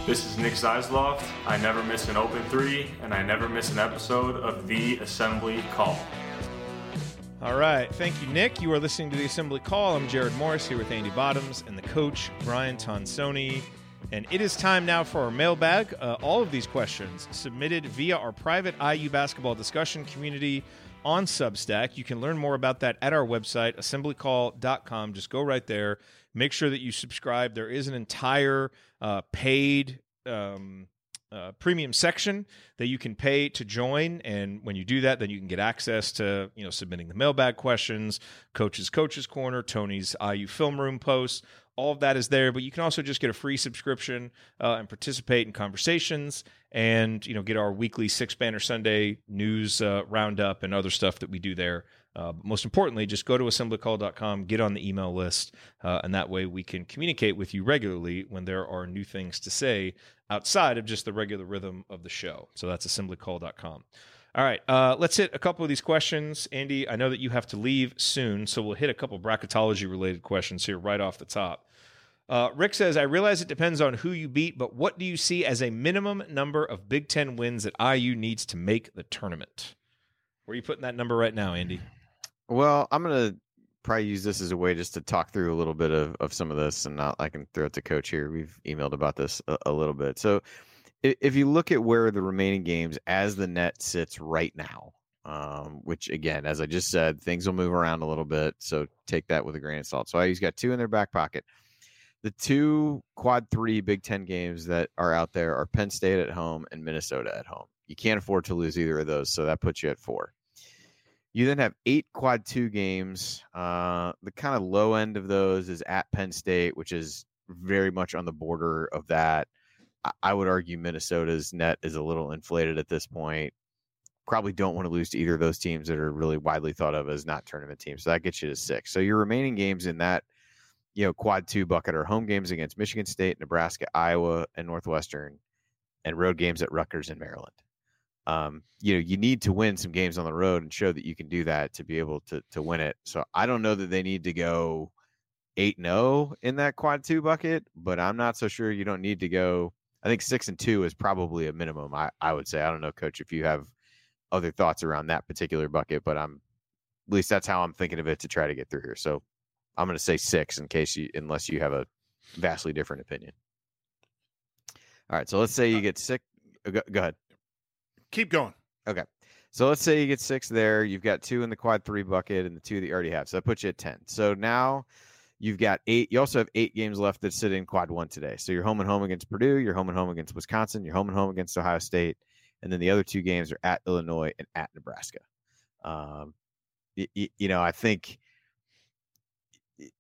This is Nick Zeisloft. I never miss an open three, and I never miss an episode of The Assembly Call. All right. Thank you, Nick. You are listening to The Assembly Call. I'm Jared Morris here with Andy Bottoms and the coach, Brian Tonsoni. And it is time now for our mailbag. All of these questions submitted via our private IU basketball discussion community on Substack. You can learn more about that at our website, assemblycall.com. Just go right there. Make sure that you subscribe. There is an entire paid premium section that you can pay to join, and when you do that, then you can get access to, you know, submitting the mailbag questions, Coach's Corner, Tony's IU Film Room posts. All of that is there, but you can also just get a free subscription and participate in conversations and, you know, get our weekly Six Banner Sunday news roundup and other stuff that we do there. But most importantly, just go to assemblycall.com, get on the email list, and that way we can communicate with you regularly when there are new things to say outside of just the regular rhythm of the show. So that's assemblycall.com. All right, let's hit a couple of these questions. Andy, I know that you have to leave soon, so we'll hit a couple bracketology-related questions here right off the top. Rick says, I realize it depends on who you beat, but what do you see as a minimum number of Big Ten wins that IU needs to make the tournament? Where are you putting that number right now, Andy? Well, I'm going to probably use this as a way just to talk through a little bit of some of this, and I can throw it to Coach here. We've emailed about this a little bit. So if you look at where the remaining games as the net sits right now, which again, as I just said, things will move around a little bit. So take that with a grain of salt. So IU's got 2 in their back pocket. The 2 quad 3 Big Ten games that are out there are Penn State at home and Minnesota at home. You can't afford to lose either of those. So that puts you at 4. You then have 8 quad 2 games. The kind of low end of those is at Penn State, which is very much on the border of that. I would argue Minnesota's net is a little inflated at this point. Probably don't want to lose to either of those teams that are really widely thought of as not tournament teams. So that gets you to 6. So your remaining games in that, you know, quad 2 bucket are home games against Michigan State, Nebraska, Iowa, and Northwestern, and road games at Rutgers and Maryland. You know, you need to win some games on the road and show that you can do that to be able to win it. So I don't know that they need to go 8-0 in that quad 2 bucket, but I'm not so sure you don't need to go. I think 6-2 is probably a minimum, I would say. I don't know, Coach, if you have other thoughts around that particular bucket, but at least that's how I'm thinking of it to try to get through here. So I'm going to say 6 unless you have a vastly different opinion. All right. So let's say you get 6. Go ahead. Keep going. Okay. So let's say you get 6 there. You've got 2 in the quad 3 bucket and the 2 that you already have. So that puts you at 10. So now you've got 8. You also have 8 games left that sit in quad 1 today. So you're home and home against Purdue, you're home and home against Wisconsin, you're home and home against Ohio State, and then the other 2 games are at Illinois and at Nebraska. You know, I think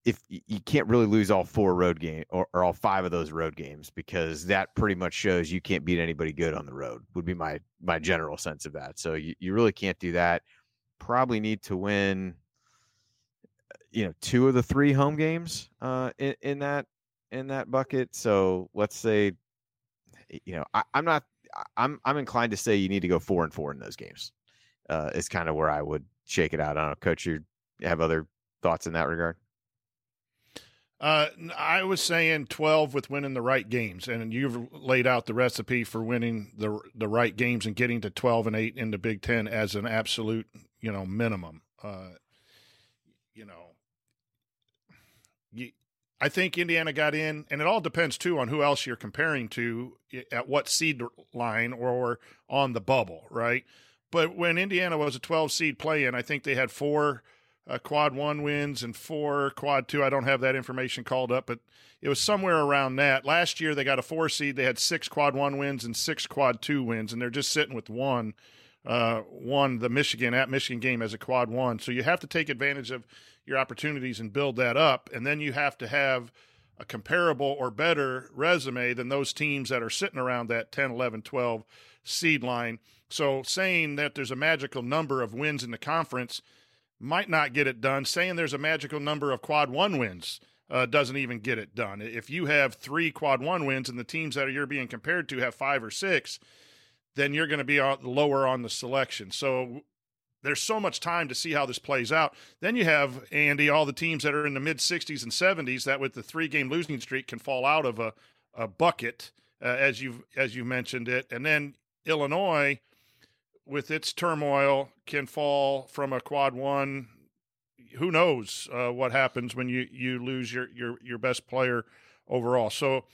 if you can't really lose all 4 road games or all 5 of those road games, because that pretty much shows you can't beat anybody good on the road, would be my general sense of that. So you really can't do that. Probably need to win, you know, 2 of the 3 home games in that bucket. So let's say, you know, I'm inclined to say you need to go 4-4 in those games. Is kind of where I would shake it out. I don't know, Coach, you have other thoughts in that regard? I was saying 12 with winning the right games, and you've laid out the recipe for winning the right games and getting to 12-8 in the Big Ten as an absolute, you know, minimum. You know, I think Indiana got in, and it all depends, too, on who else you're comparing to at what seed line or on the bubble, right? But when Indiana was a 12-seed play-in, I think they had four quad one wins and four quad two. I don't have that information called up, but it was somewhere around that. Last year they got a 4 seed. They had 6 quad one wins and 6 quad two wins, and they're just sitting with one, the Michigan game as a quad one. So you have to take advantage of your opportunities and build that up. And then you have to have a comparable or better resume than those teams that are sitting around that 10, 11, 12 seed line. So saying that there's a magical number of wins in the conference might not get it done. Saying there's a magical number of quad one wins doesn't even get it done. If you have 3 quad one wins and the teams that you're being compared to have 5 or 6, then you're going to be lower on the selection. So there's so much time to see how this plays out. Then you have, Andy, all the teams that are in the mid-60s and 70s that with the 3-game losing streak can fall out of a bucket, as you mentioned it. And then Illinois, with its turmoil, can fall from a quad one. Who knows what happens when you lose your best player overall. So,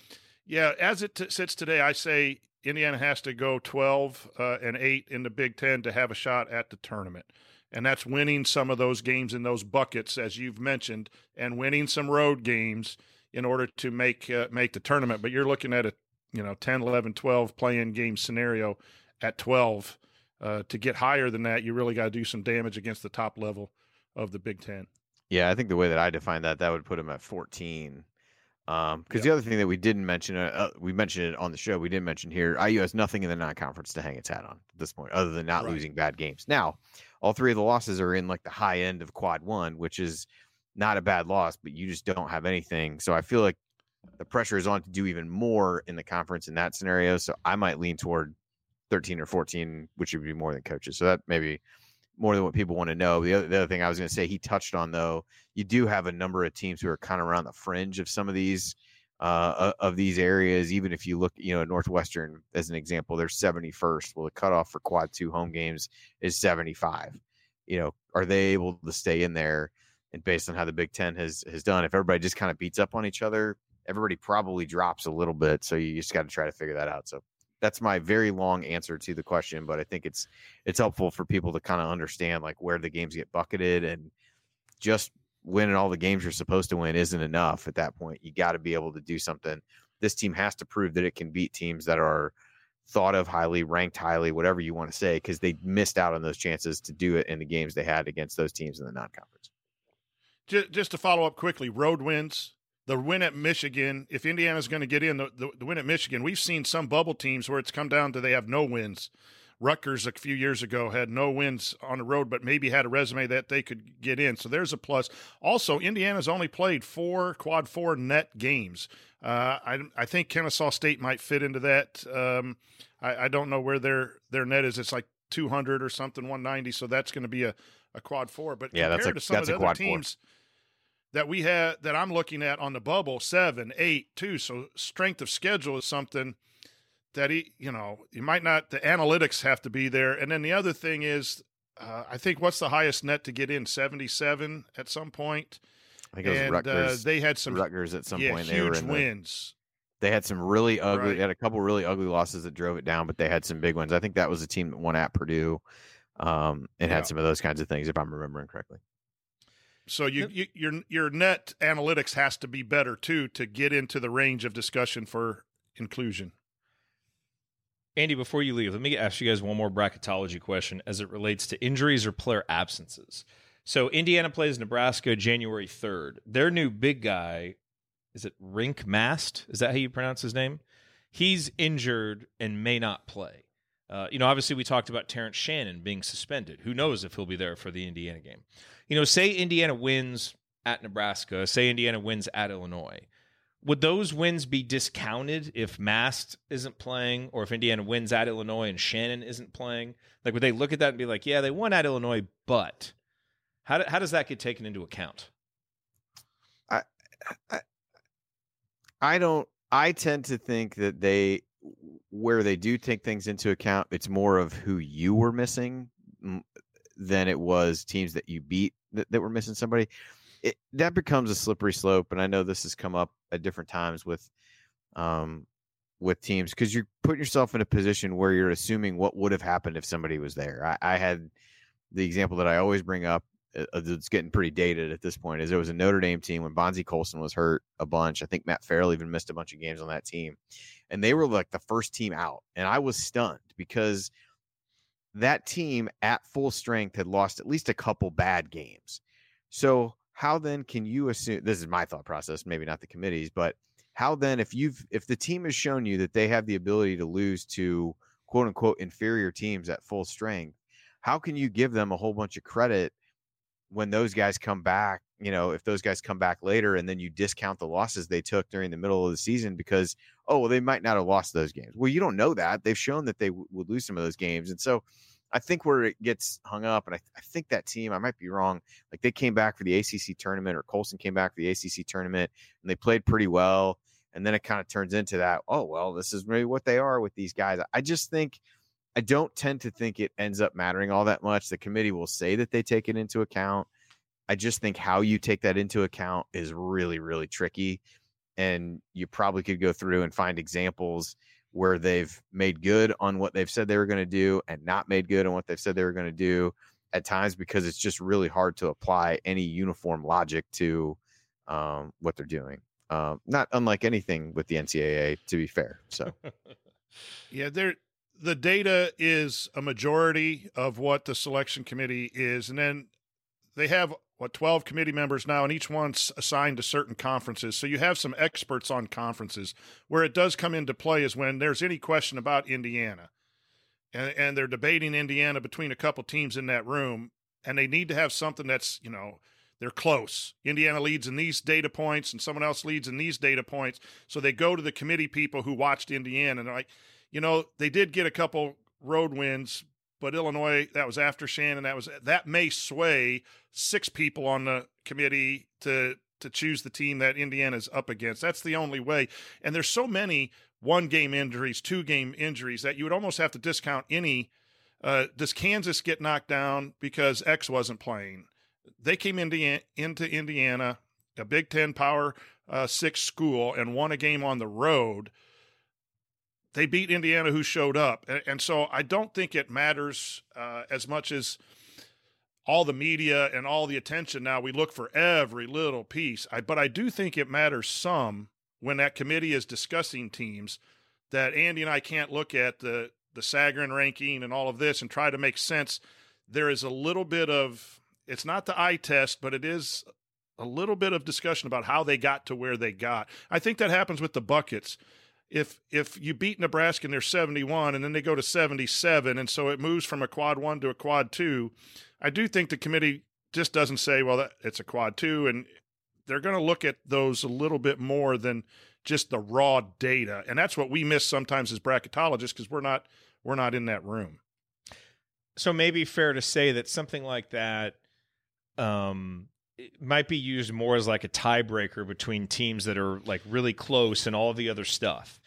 yeah, as it sits today, I say – Indiana has to go 12 and 8 in the Big Ten to have a shot at the tournament. And that's winning some of those games in those buckets, as you've mentioned, and winning some road games in order to make the tournament. But you're looking at a 10, 11, 12 play-in game scenario at 12. To get higher than that, you really got to do some damage against the top level of the Big Ten. Yeah, I think the way that I define that would put them at 14. Because the other thing that we didn't mention, we mentioned it on the show, we didn't mention here, IU has nothing in the non-conference to hang its hat on at this point, other than not losing bad games. Now, all 3 of the losses are in like the high end of quad one, which is not a bad loss, but you just don't have anything. So I feel like the pressure is on to do even more in the conference in that scenario. So I might lean toward 13 or 14, which would be more than coaches. So that maybe more than what people want to know. The other thing I was going to say, he touched on, though, you do have a number of teams who are kind of around the fringe of some of these areas. Even if you look, Northwestern as an example, they're 71st. Well, the cutoff for quad two home games is 75. Are they able to stay in there? And based on how the Big Ten has done, if everybody just kind of beats up on each other, everybody probably drops a little bit. So you just got to try to figure that out. So that's my very long answer to the question, but I think it's helpful for people to kind of understand like where the games get bucketed, and just winning all the games you're supposed to win isn't enough at that point. You got to be able to do something. This team has to prove that it can beat teams that are thought of highly, ranked highly, whatever you want to say, because they missed out on those chances to do it in the games they had against those teams in the non-conference. Just to follow up quickly, road wins. The win at Michigan, if Indiana's going to get in, the win at Michigan, we've seen some bubble teams where it's come down to they have no wins. Rutgers a few years ago had no wins on the road, but maybe had a resume that they could get in. So there's a plus. Also, Indiana's only played 4 quad four net games. I think Kennesaw State might fit into that. I don't know where their net is. It's like 200 or something, 190. So that's going to be a quad four. But yeah, compared to some of the other teams – that we had, that I'm looking at on the bubble, 7, 8, 2. So strength of schedule is something that you might not. The analytics have to be there, and then the other thing is, I think what's the highest net to get in? 77 at some point. I think it was Rutgers. They had some Rutgers at some point. Huge wins. They had some really ugly. They had a couple really ugly losses that drove it down, but they had some big ones. I think that was a team that won at Purdue, and had some of those kinds of things, if I'm remembering correctly. So your net analytics has to be better, too, to get into the range of discussion for inclusion. Andy, before you leave, let me ask you guys one more bracketology question as it relates to injuries or player absences. So Indiana plays Nebraska January 3rd. Their new big guy, is it Rink Mast? Is that how you pronounce his name? He's injured and may not play. Obviously we talked about Terrence Shannon being suspended. Who knows if he'll be there for the Indiana game? Say Indiana wins at Nebraska, say Indiana wins at Illinois. Would those wins be discounted if Mast isn't playing, or if Indiana wins at Illinois and Shannon isn't playing? Like, would they look at that and be like, yeah, they won at Illinois, but how does that get taken into account? I tend to think that where they do take things into account, it's more of who you were missing than it was teams that you beat that were missing somebody. that becomes a slippery slope. And I know this has come up at different times with teams, because you're putting yourself in a position where you're assuming what would have happened if somebody was there. I had the example that I always bring up, that's getting pretty dated at this point, is there was a Notre Dame team when Bonzi Colson was hurt a bunch. I think Matt Farrell even missed a bunch of games on that team. And they were like the first team out. And I was stunned because that team at full strength had lost at least a couple bad games. So how then can you assume, this is my thought process, maybe not the committee's, but how then, if the team has shown you that they have the ability to lose to quote unquote inferior teams at full strength, how can you give them a whole bunch of credit when those guys come back, you know, if those guys come back later and then you discount the losses they took during the middle of the season because, oh, well, they might not have lost those games. Well, you don't know that. They've shown that they would lose some of those games. And so I think where it gets hung up, and I think that team, I might be wrong, like they came back for the ACC tournament, or Colson came back for the ACC tournament and they played pretty well. And then it kind of turns into that, oh, well, this is maybe what they are with these guys. I just think, I don't tend to think it ends up mattering all that much. The committee will say that they take it into account. I just think how you take that into account is really, really tricky. And you probably could go through and find examples where they've made good on what they've said they were going to do and not made good on what they've said they were going to do at times, because it's just really hard to apply any uniform logic to what they're doing. Not unlike anything with the NCAA, to be fair. So, yeah, the data is a majority of what the selection committee is. And then they have, 12 committee members now, and each one's assigned to certain conferences. So you have some experts on conferences. Where it does come into play is when there's any question about Indiana, and they're debating Indiana between a couple teams in that room, and they need to have something that's, you know, they're close. Indiana leads in these data points and someone else leads in these data points. So they go to the committee people who watched Indiana, and they're like, you know, they did get a couple road wins, but Illinois, that was after Shannon, that may sway six people on the committee to choose the team that Indiana's up against. That's the only way. And there's so many one-game injuries, two-game injuries, that you would almost have to discount any. Does Kansas get knocked down because X wasn't playing? They came into Indiana, a Big Ten Power 6 school, and won a game on the road. They beat Indiana, who showed up. And so I don't think it matters as much as all the media and all the attention. Now we look for every little piece, but I do think it matters some when that committee is discussing teams, that Andy and I can't look at the Sagarin ranking and all of this and try to make sense. There is a little bit of, it's not the eye test, but it is a little bit of discussion about how they got to where they got. I think that happens with the buckets. If you beat Nebraska and they're 71 and then they go to 77, and so it moves from a quad one to a quad two, I do think the committee just doesn't say, well, it's a quad two, and they're going to look at those a little bit more than just the raw data. And that's what we miss sometimes as bracketologists, because we're not in that room. So maybe fair to say that something like that it might be used more as like a tiebreaker between teams that are like really close and all the other stuff,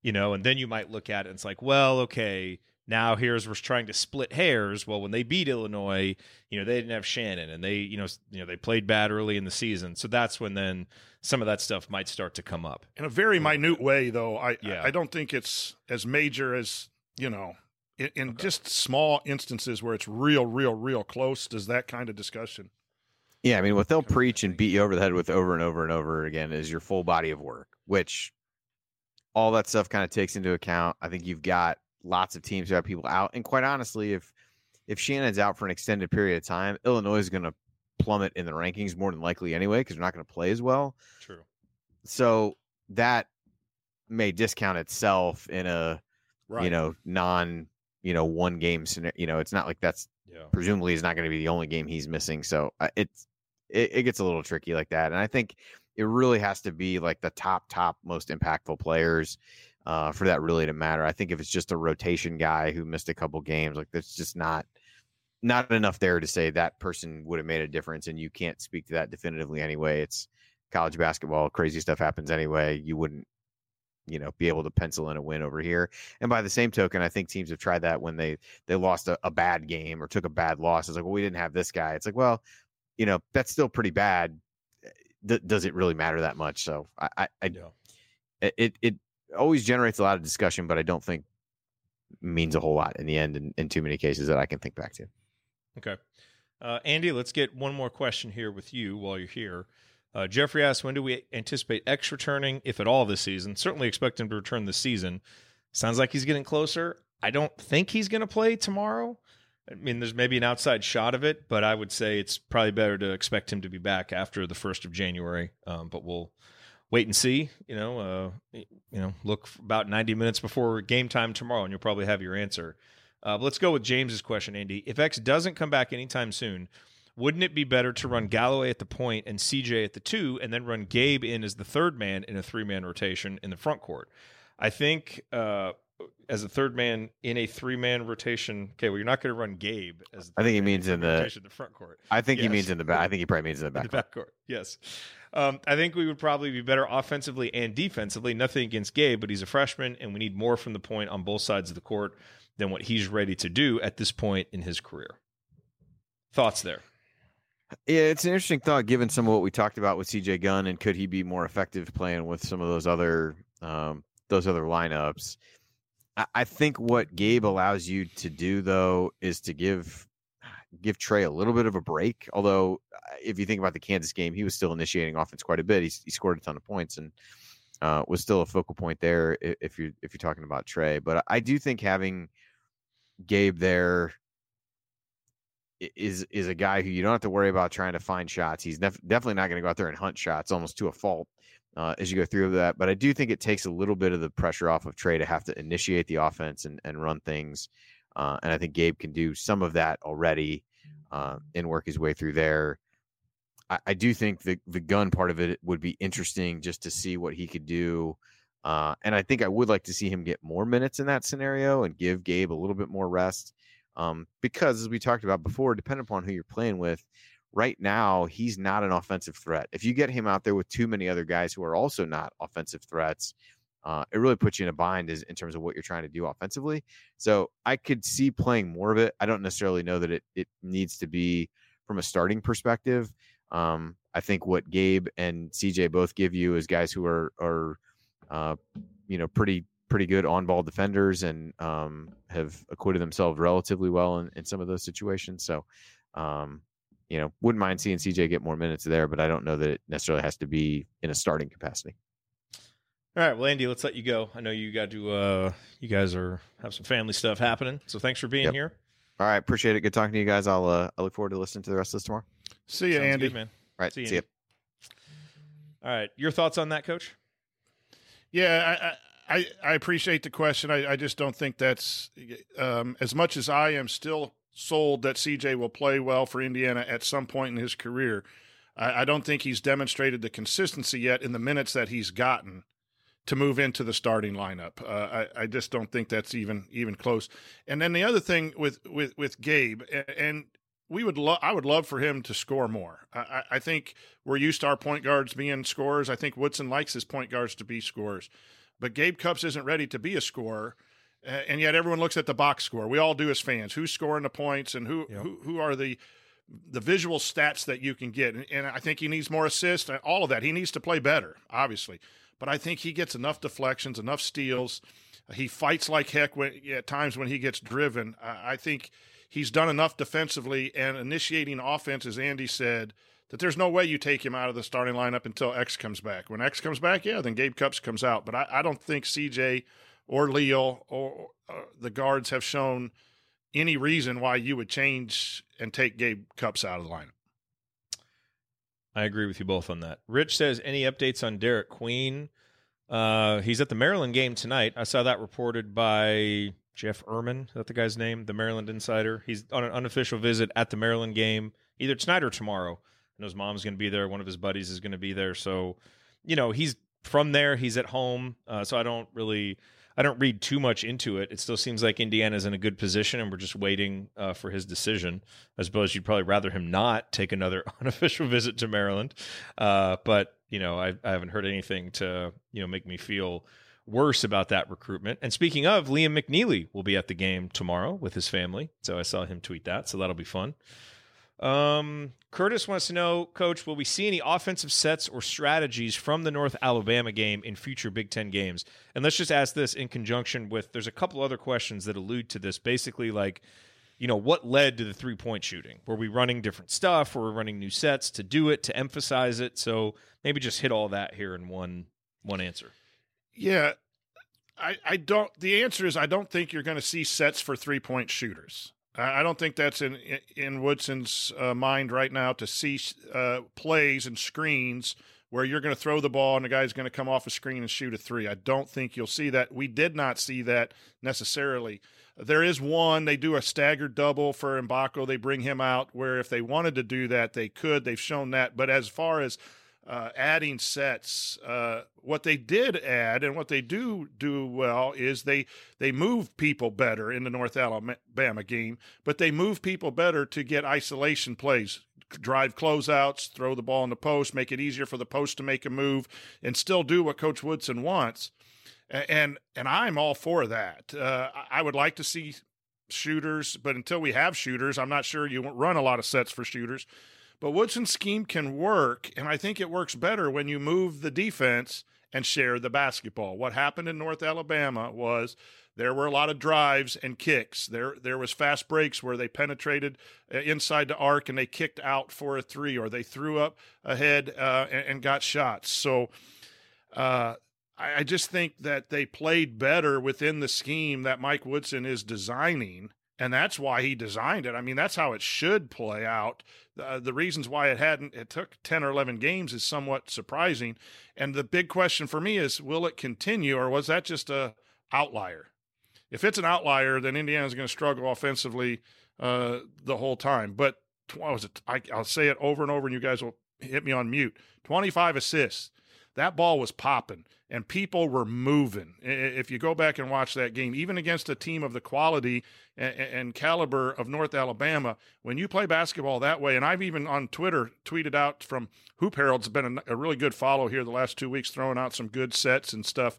you know, and then you might look at it and it's like, well, okay, now we're trying to split hairs. Well, when they beat Illinois, you know, they didn't have Shannon, and they, you know, they played bad early in the season. So that's when then some of that stuff might start to come up in a very minute way, though. I don't think it's as major as, you know, in just small instances where it's real, real, real close. Does that kind of discussion. Yeah, I mean, what they'll preach and beat you over the head with over and over and over again is your full body of work, which all that stuff kind of takes into account. I think you've got lots of teams who have people out. And quite honestly, if Shannon's out for an extended period of time, Illinois is going to plummet in the rankings more than likely anyway, because they're not going to play as well. True. So that may discount itself in a, right, you know, non, you know, one game scenario. You know, it's not like that's, yeah, presumably is not going to be the only game he's missing. So it gets a little tricky like that. And I think it really has to be like the top most impactful players for that really to matter. I think if it's just a rotation guy who missed a couple games, like that's just not enough there to say that person would have made a difference. And you can't speak to that definitively anyway. It's college basketball. Crazy stuff happens anyway. You wouldn't, you know, be able to pencil in a win over here. And by the same token, I think teams have tried that when they lost a bad game or took a bad loss. It's like, well, we didn't have this guy. It's like, well, you know, that's still pretty bad, does it really matter that much? So it always generates a lot of discussion, but I don't think means a whole lot in the end in too many cases that I can think back to. Okay. Andy, let's get one more question here with you while you're here. Jeffrey asks, when do we anticipate X returning, if at all, this season? Certainly expect him to return this season. Sounds like he's getting closer. I don't think he's going to play tomorrow. I mean, there's maybe an outside shot of it, but I would say it's probably better to expect him to be back after the 1st of January. But we'll wait and see. Look for about 90 minutes before game time tomorrow, and you'll probably have your answer. But let's go with James's question, Andy. If X doesn't come back anytime soon, wouldn't it be better to run Galloway at the point and CJ at the 2, and then run Gabe in as the 3rd man in a 3-man rotation in the front court? I think as a 3rd man in a 3-man rotation. Okay, well, you're not going to run Gabe as. I think he means in the front court. I think he means in the back. I think he probably means in the back. In the back court. Yes, I think we would probably be better offensively and defensively. Nothing against Gabe, but he's a freshman, and we need more from the point on both sides of the court than what he's ready to do at this point in his career. Thoughts there? Yeah, it's an interesting thought, given some of what we talked about with CJ Gunn, and could he be more effective playing with some of those other lineups? I think what Gabe allows you to do, though, is to give Trey a little bit of a break. Although, if you think about the Kansas game, he was still initiating offense quite a bit. He scored a ton of points and was still a focal point there if you're talking about Trey. But I do think having Gabe there is a guy who you don't have to worry about trying to find shots. He's definitely not going to go out there and hunt shots almost to a fault as you go through that. But I do think it takes a little bit of the pressure off of Trey to have to initiate the offense and run things. And I think Gabe can do some of that already and work his way through there. I do think the gun part of it would be interesting just to see what he could do. And I think I would like to see him get more minutes in that scenario and give Gabe a little bit more rest. Because as we talked about before, depending upon who you're playing with, right now he's not an offensive threat. If you get him out there with too many other guys who are also not offensive threats, it really puts you in a bind in terms of what you're trying to do offensively. So I could see playing more of it. I don't necessarily know that it needs to be from a starting perspective. I think what Gabe and CJ both give you is guys who are pretty good on-ball defenders and have acquitted themselves relatively well in some of those situations. So, wouldn't mind seeing CJ get more minutes there, but I don't know that it necessarily has to be in a starting capacity. All right, well, Andy, let's let you go. I know you got to. You guys have some family stuff happening, so thanks for being here. All right, appreciate it. Good talking to you guys. I look forward to listening to the rest of this tomorrow. See you, sounds Andy. Good, man. All right, see you. All right, your thoughts on that, Coach? Yeah, I appreciate the question. I just don't think that's as much as I am still sold that CJ will play well for Indiana at some point in his career. I don't think he's demonstrated the consistency yet in the minutes that he's gotten to move into the starting lineup. I just don't think that's even close. And then the other thing with Gabe, and I would love for him to score more. I think we're used to our point guards being scorers. I think Woodson likes his point guards to be scorers. But Gabe Cupps isn't ready to be a scorer, and yet everyone looks at the box score. We all do as fans. Who's scoring the points and who are the visual stats that you can get? And I think he needs more assists and all of that. He needs to play better, obviously. But I think he gets enough deflections, enough steals. He fights like heck at times when he gets driven. I think he's done enough defensively and initiating offense, as Andy said, that there's no way you take him out of the starting lineup until X comes back. When X comes back, then Gabe Cupps comes out. But I don't think CJ or Leo or the guards have shown any reason why you would change and take Gabe Cupps out of the lineup. I agree with you both on that. Rich says, any updates on Derek Queen? He's at the Maryland game tonight. I saw that reported by Jeff Ehrman. Is that the guy's name? The Maryland Insider. He's on an unofficial visit at the Maryland game, either tonight or tomorrow. And his mom's going to be there. One of his buddies is going to be there. So, he's from there. He's at home. So I don't read too much into it. It still seems like Indiana's in a good position, and we're just waiting for his decision. I suppose you'd probably rather him not take another unofficial visit to Maryland. But I haven't heard anything to make me feel worse about that recruitment. And speaking of, Liam McNeely will be at the game tomorrow with his family. So I saw him tweet that. So that'll be fun. Curtis wants to know, Coach, will we see any offensive sets or strategies from the North Alabama game in future Big Ten games? And let's just ask this in conjunction with, there's a couple other questions that allude to this, basically like, you know, what led to the three-point shooting? Were we running different stuff? Were we running new sets to do it, to emphasize it? So maybe just hit all that here in one answer. Yeah, I don't. The answer is I don't think you're going to see sets for three-point shooters. I don't think that's in Woodson's mind right now to see plays and screens where you're going to throw the ball and the guy's going to come off a screen and shoot a three. I don't think you'll see that. We did not see that necessarily. There is one, they do a staggered double for Mgbako. They bring him out where if they wanted to do that, they could. They've shown that. But as far as adding sets, what they did add and what they do well is they move people better in the North Alabama game, but they move people better to get isolation plays, drive closeouts, throw the ball in the post, make it easier for the post to make a move, and still do what Coach Woodson wants. And I'm all for that. I would like to see shooters, but until we have shooters, I'm not sure you run a lot of sets for shooters. But Woodson's scheme can work, and I think it works better when you move the defense and share the basketball. What happened in North Alabama was there were a lot of drives and kicks. There was fast breaks where they penetrated inside the arc and they kicked out for a three, or they threw up ahead and got shots. So I just think that they played better within the scheme that Mike Woodson is designing. And that's why he designed it. I mean, that's how it should play out. The reasons why it took 10 or 11 games is somewhat surprising. And the big question for me is, will it continue, or was that just a outlier? If it's an outlier, then Indiana's going to struggle offensively the whole time. But what was it? I'll say it over and over, and you guys will hit me on mute. 25 assists. That ball was popping, and people were moving. If you go back and watch that game, even against a team of the quality and caliber of North Alabama, when you play basketball that way, and I've even on Twitter tweeted out from Hoop Herald's been a really good follow here the last 2 weeks, throwing out some good sets and stuff,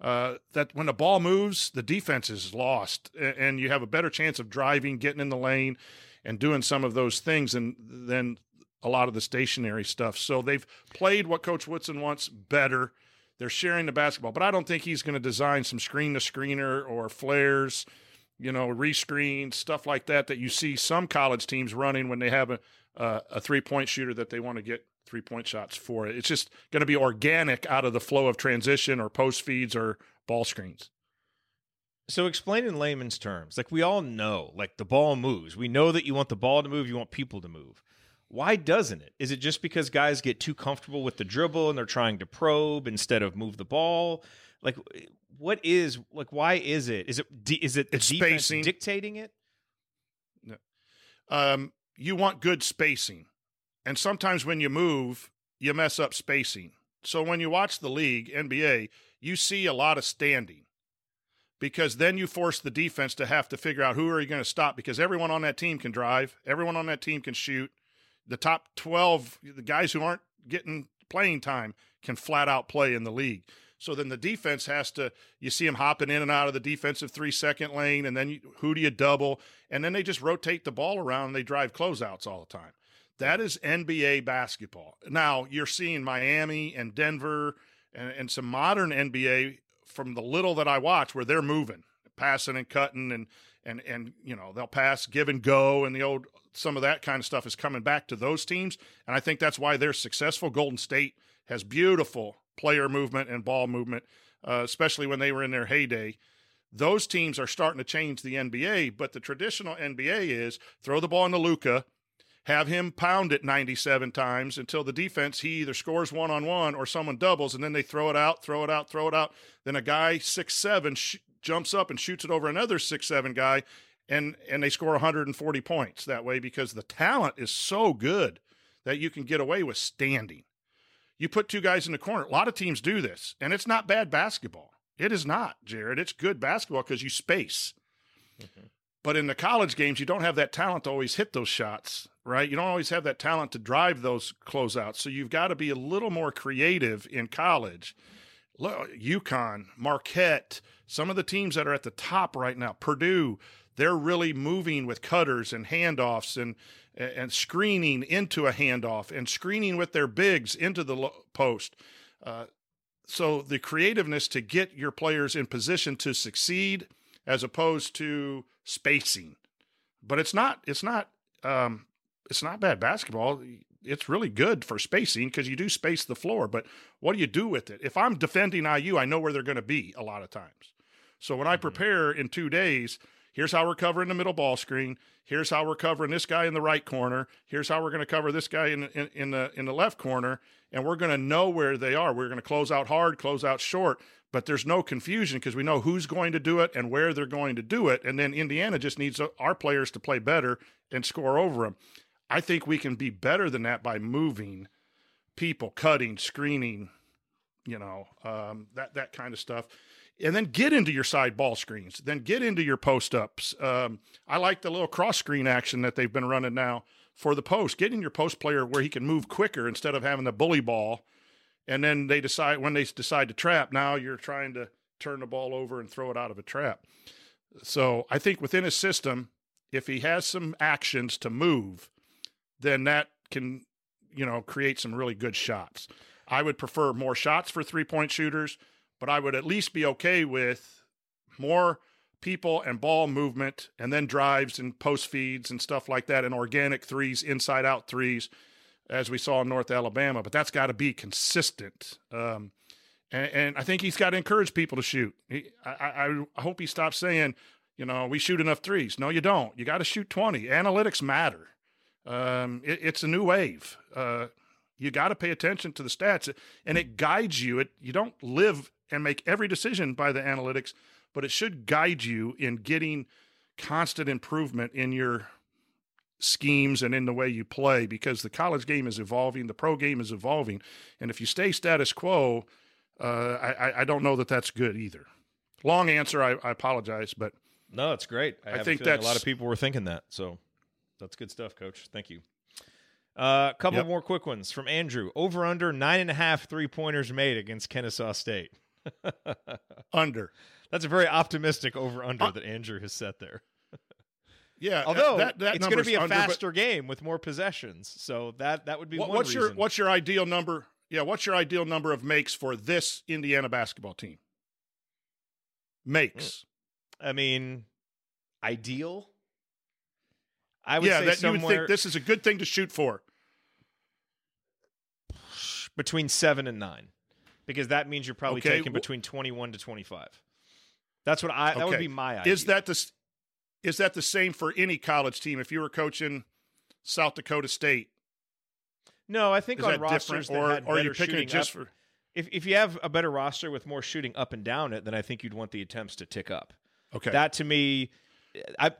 that when the ball moves, the defense is lost, and you have a better chance of driving, getting in the lane, and doing some of those things, and then a lot of the stationary stuff. So they've played what Coach Woodson wants better. They're sharing the basketball, but I don't think he's going to design some screen-to-screener or flares, rescreen, stuff like that you see some college teams running when they have a three-point shooter that they want to get three-point shots for. It's just going to be organic out of the flow of transition or post feeds or ball screens. So explain in layman's terms. Like, we all know, like, the ball moves. We know that you want the ball to move, you want people to move. Why doesn't it? Is it just because guys get too comfortable with the dribble and they're trying to probe instead of move the ball? Like, what is, like, why is it? Is it the defense spacing dictating it? No. You want good spacing. And sometimes when you move, you mess up spacing. So when you watch the league, NBA, you see a lot of standing, because then you force the defense to have to figure out who are you going to stop, because everyone on that team can drive. Everyone on that team can shoot. The top 12, the guys who aren't getting playing time, can flat out play in the league. So then the defense has to, you see them hopping in and out of the defensive 3-second lane, and then who do you double? And then they just rotate the ball around and they drive closeouts all the time. That is NBA basketball. Now you're seeing Miami and Denver and some modern NBA, from the little that I watch, where they're moving, passing and cutting and they'll pass, give and go, and some of that kind of stuff is coming back to those teams, and I think that's why they're successful. Golden State has beautiful player movement and ball movement, especially when they were in their heyday. Those teams are starting to change the NBA, but the traditional NBA is throw the ball into Luka, have him pound it 97 times until the defense, he either scores one-on-one or someone doubles, and then they throw it out. Then a guy 6'7", jumps up and shoots it over another 6'7" guy, and they score 140 points that way, because the talent is so good that you can get away with standing. You put two guys in the corner. A lot of teams do this, and it's not bad basketball. It is not, Jared. It's good basketball because you space. Mm-hmm. But in the college games, you don't have that talent to always hit those shots, right? You don't always have that talent to drive those closeouts. So you've got to be a little more creative in college. UConn, Marquette, some of the teams that are at the top right now, Purdue, they're really moving with cutters and handoffs and screening into a handoff and screening with their bigs into the post. So the creativeness to get your players in position to succeed as opposed to spacing. But it's not bad basketball. It's really good for spacing because you do space the floor, but what do you do with it? If I'm defending IU, I know where they're going to be a lot of times. So when I prepare in 2 days, here's how we're covering the middle ball screen. Here's how we're covering this guy in the right corner. Here's how we're going to cover this guy in the left corner. And we're going to know where they are. We're going to close out hard, close out short, but there's no confusion because we know who's going to do it and where they're going to do it. And then Indiana just needs our players to play better and score over them. I think we can be better than that by moving people, cutting, screening, that kind of stuff. And then get into your side ball screens. Then get into your post-ups. I like the little cross-screen action that they've been running now for the post. Getting your post player where he can move quicker instead of having the bully ball. And then they decide when they decide to trap, now you're trying to turn the ball over and throw it out of a trap. So I think within his system, if he has some actions to move, then that can, create some really good shots. I would prefer more shots for three-point shooters, but I would at least be okay with more people and ball movement and then drives and post feeds and stuff like that and organic threes, inside-out threes, as we saw in North Alabama. But that's got to be consistent. And I think he's got to encourage people to shoot. I hope he stops saying, we shoot enough threes. No, you don't. You got to shoot 20. Analytics matter. It's a new wave. You got to pay attention to the stats, and it guides you. You don't live and make every decision by the analytics, but it should guide you in getting constant improvement in your schemes and in the way you play, because the college game is evolving, the pro game is evolving. And if you stay status quo, I don't know that that's good either. Long answer. I apologize, but no, it's great. I think that a lot of people were thinking that. So that's good stuff, Coach. Thank you. A couple more quick ones from Andrew. Over under 9.5 3-pointers made against Kennesaw State. Under. That's a very optimistic over under that Andrew has set there. Yeah, although that it's going to be a faster game with more possessions, so that would be one reason. What's your ideal number? Yeah, what's your ideal number of makes for this Indiana basketball team? Makes. I mean, ideal. I would say that somewhere, you would think this is a good thing to shoot for. Between 7 and 9, because that means you're probably taking between 21 to 25. That's what that would be my idea. Is that the same for any college team? If you were coaching South Dakota State, no, I think on rosters that had better shooting up. If you have a better roster with more shooting up and down it, then I think you'd want the attempts to tick up. Okay, that to me.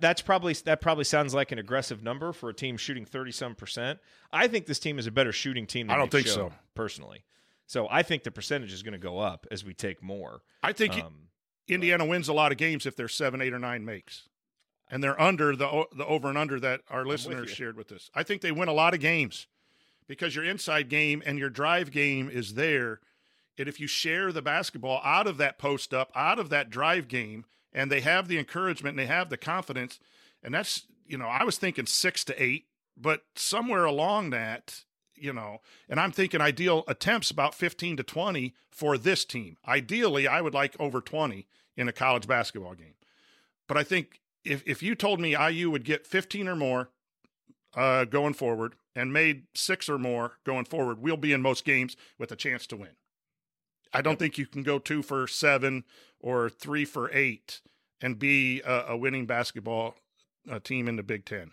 That probably sounds like an aggressive number for a team shooting 30-some%. I think this team is a better shooting team than I don't think so personally. So I think the percentage is going to go up as we take more. I think Indiana wins a lot of games if they're 7, 8, or 9 makes, and they're under the over and under that our listeners shared with us. I think they win a lot of games because your inside game and your drive game is there, and if you share the basketball out of that post up, out of that drive game. And they have the encouragement and they have the confidence. And that's, I was thinking 6 to 8, but somewhere along that, and I'm thinking ideal attempts about 15 to 20 for this team. Ideally, I would like over 20 in a college basketball game. But I think if you told me IU would get 15 or more going forward and made 6 or more going forward, we'll be in most games with a chance to win. I don't think you can go 2 for 7 or 3 for 8 and be a winning basketball team in the Big Ten.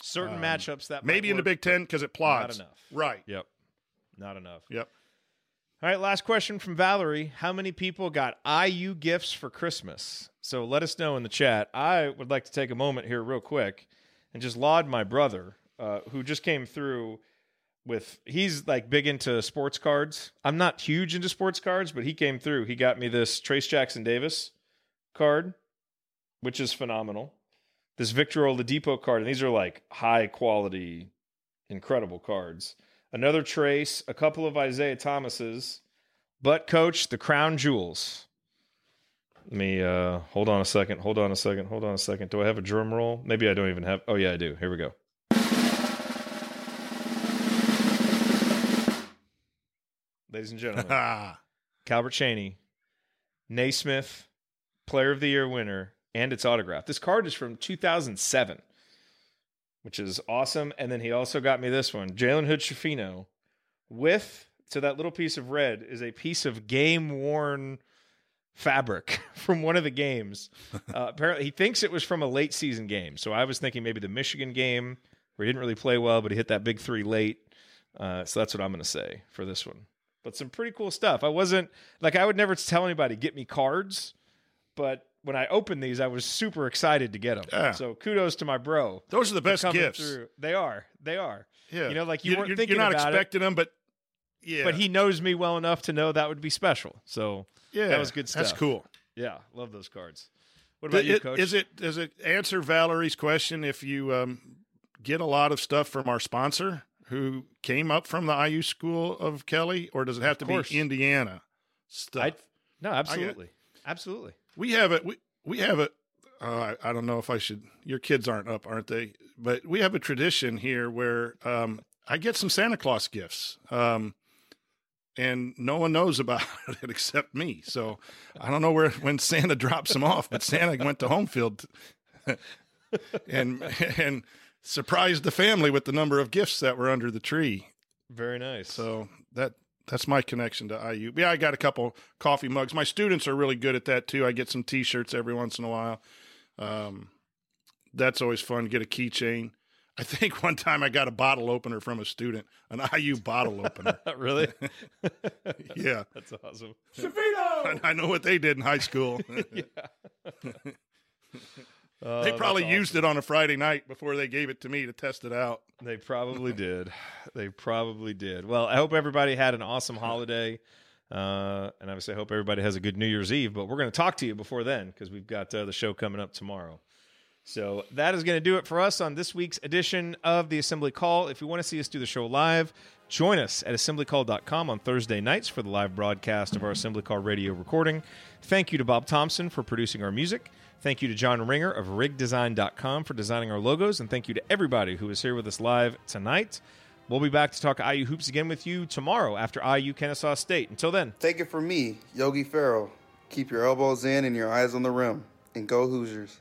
Certain matchups that maybe in the Big Ten because it plods. Not enough. Right. Yep. Not enough. Yep. All right. Last question from Valerie. How many people got IU gifts for Christmas? So let us know in the chat. I would like to take a moment here real quick and just laud my brother who just came through. He's like big into sports cards. I'm not huge into sports cards, but he came through. He got me this Trayce Jackson Davis card, which is phenomenal. This Victor Oladipo card, and these are like high quality, incredible cards. Another Trayce, a couple of Isaiah Thomases, but Coach, the crown jewels. Let me hold on a second. Do I have a drum roll? Maybe I don't even have. Oh, yeah, I do. Here we go. Ladies and gentlemen, Calvert Chaney, Naismith, Player of the Year winner, and it's autographed. This card is from 2007, which is awesome. And then he also got me this one, Jalen Hood-Schifino, with, so that little piece of red is a piece of game-worn fabric from one of the games. Apparently, he thinks it was from a late-season game. So I was thinking maybe the Michigan game, where he didn't really play well, but he hit that big three late. So that's what I'm going to say for this one. But some pretty cool stuff. I wasn't, like, I would never tell anybody, get me cards. But when I opened these, I was super excited to get them. Yeah. So kudos to my bro. Those are the best gifts. Through. They are. They are. Yeah. You know, like you weren't thinking about it. You're not expecting them, but yeah. But he knows me well enough to know that would be special. So yeah, that was good stuff. That's cool. Yeah. Love those cards. What about you, Coach? Does it answer Valerie's question if you get a lot of stuff from our sponsor who came up from the IU School of Kelly, or does it have to be Indiana stuff? No, absolutely. Absolutely. We have it. We have it. I don't know if I should, your kids aren't up, aren't they? But we have a tradition here where I get some Santa Claus gifts and no one knows about it except me. So I don't know when Santa drops them off, but Santa went to home field and surprised the family with the number of gifts that were under the tree. Very nice. So that's my connection to IU. Yeah, I got a couple coffee mugs. My students are really good at that too. I get some T-shirts every once in a while. That's always fun. Get a keychain. I think one time I got a bottle opener from a student, an IU bottle opener. Really? Yeah. That's awesome. Schifino! I know what they did in high school. They probably used it on a Friday night before they gave it to me to test it out. They probably did. Well, I hope everybody had an awesome holiday. And obviously I hope everybody has a good New Year's Eve, but we're going to talk to you before then because we've got the show coming up tomorrow. So that is going to do it for us on this week's edition of the Assembly Call. If you want to see us do the show live, join us at assemblycall.com on Thursday nights for the live broadcast of our Assembly Call radio recording. Thank you to Bob Thompson for producing our music. Thank you to John Ringer of rigdesign.com for designing our logos. And thank you to everybody who is here with us live tonight. We'll be back to talk IU Hoops again with you tomorrow after IU Kennesaw State. Until then. Take it from me, Yogi Ferrell. Keep your elbows in and your eyes on the rim. And go Hoosiers.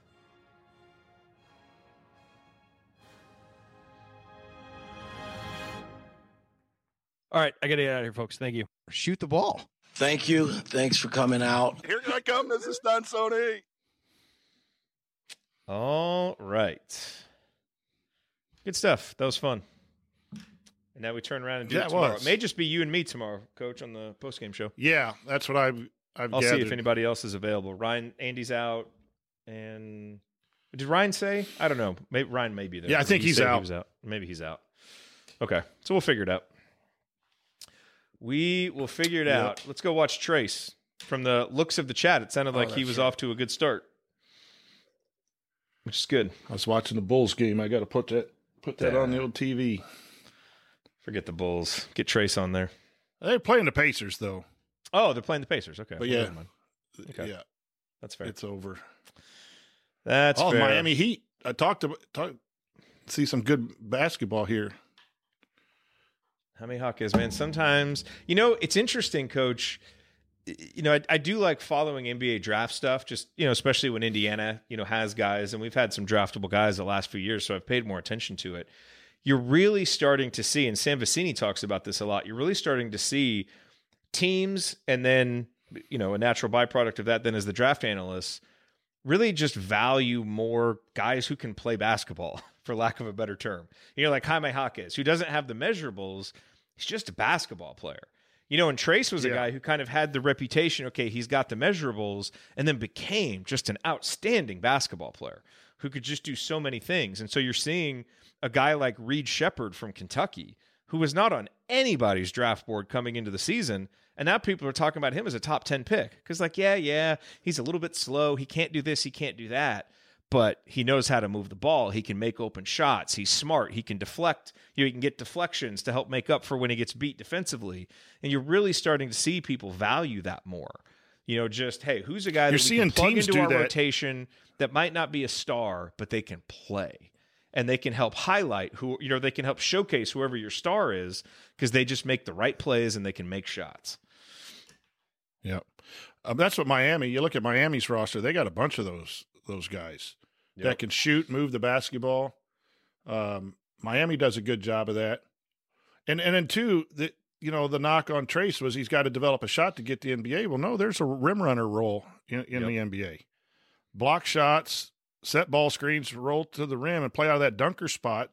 All right, I got to get out of here, folks. Thank you. Shoot the ball. Thank you. Thanks for coming out. Here I come. This is Don Sony. All right. Good stuff. That was fun. And now we turn around and do it tomorrow. It may just be you and me tomorrow, Coach, on the postgame show. Yeah, that's what I've I'll gathered. See if anybody else is available. Ryan, Andy's out. And did Ryan say? I don't know. Maybe Ryan may be there. Yeah, I think he's out. Maybe he's out. Okay, so we'll figure it out. We will figure it out. Let's go watch Trayce. From the looks of the chat, it sounded like he was off to a good start. Which is good. I was watching the Bulls game. I got to put that on the old TV. Forget the Bulls. Get Trayce on there. They're playing the Pacers, though. Oh, they're playing the Pacers. Okay. But yeah. Okay. Yeah. That's fair. It's over. That's fair. Oh, Miami Heat. I see some good basketball here. Jaime Jaquez, man. Sometimes, you know, it's interesting, Coach. You know, I do like following NBA draft stuff, just, you know, especially when Indiana, you know, has guys, and we've had some draftable guys the last few years, so I've paid more attention to it. You're really starting to see, and Sam Vecini talks about this a lot, you're really starting to see teams, and then, you know, a natural byproduct of that then is the draft analysts really just value more guys who can play basketball, for lack of a better term. You know, like Jaime Jaquez, who doesn't have the measurables, he's just a basketball player. You know, and Trayce was a guy who kind of had the reputation, okay, he's got the measurables, and then became just an outstanding basketball player who could just do so many things. And so you're seeing a guy like Reed Shepard from Kentucky, who was not on anybody's draft board coming into the season, and now people are talking about him as a top 10 pick. Because like, he's a little bit slow, he can't do this, he can't do that, but he knows how to move the ball. He can make open shots. He's smart. He can deflect. You know, he can get deflections to help make up for when he gets beat defensively. And you're really starting to see people value that more. You know, just, hey, who's a guy that we can plug into our rotation that might not be a star, but they can play. And they can help highlight who, you know, they can help showcase whoever your star is because they just make the right plays and they can make shots. Yeah. That's what Miami, you look at Miami's roster, they got a bunch of those guys that can shoot, move the basketball. Miami does a good job of that. And then two, you know, the knock on Trayce was he's got to develop a shot to get the NBA. Well, no, there's a rim runner role in the NBA. Block shots, set ball screens, roll to the rim, and play out of that dunker spot.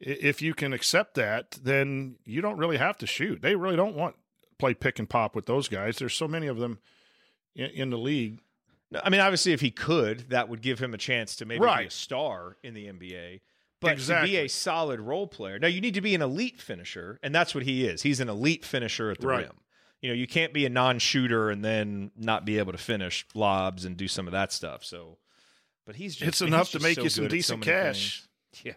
If you can accept that, then you don't really have to shoot. They really don't want to play pick and pop with those guys. There's so many of them in the league. No, I mean, obviously, if he could, that would give him a chance to maybe be a star in the NBA. But to be a solid role player, now you need to be an elite finisher, and that's what he is. He's an elite finisher at the rim. You know, you can't be a non-shooter and then not be able to finish lobs and do some of that stuff. So, but he's just enough to make you some decent cash. Yeah,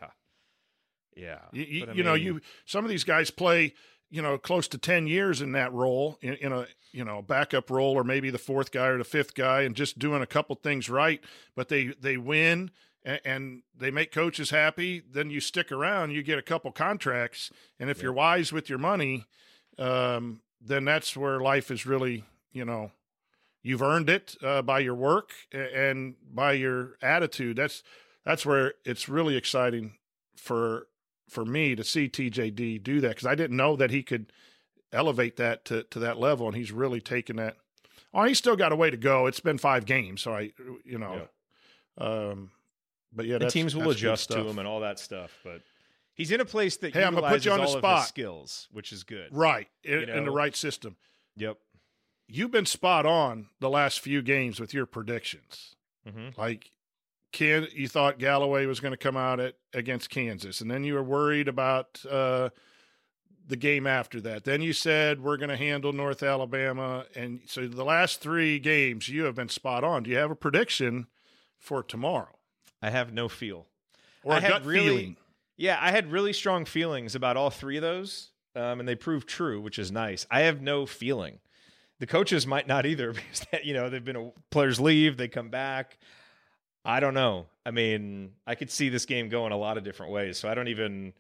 yeah. You know, you some of these guys play, you know, close to 10 years in that role, in a, you know, backup role, or maybe the fourth guy or the fifth guy, and just doing a couple things right. But they win. And they make coaches happy, then you stick around, you get a couple contracts, and if you're wise with your money, then that's where life is really, you know, you've earned it by your work and by your attitude. That's where it's really exciting for me to see TJD do that, because I didn't know that he could elevate that to that level, and he's really taken that. Oh, he's still got a way to go. It's been 5 games, so I, you know, but yeah, the teams will adjust to him and all that stuff. But he's in a place that I'm gonna put you on the spot. His skills, which is good, right? In the right system. Yep. You've been spot on the last few games with your predictions. Mm-hmm. Like, you thought Galloway was going to come out against Kansas, and then you were worried about the game after that. Then you said we're going to handle North Alabama, and so the last 3 games you have been spot on. Do you have a prediction for tomorrow? I have no feel. Or I had really, feeling. Yeah, I had really strong feelings about all 3 of those, and they proved true, which is nice. I have no feeling. The coaches might not either, because that, you know, they've been players leave, they come back. I don't know. I mean, I could see this game going a lot of different ways, so I don't even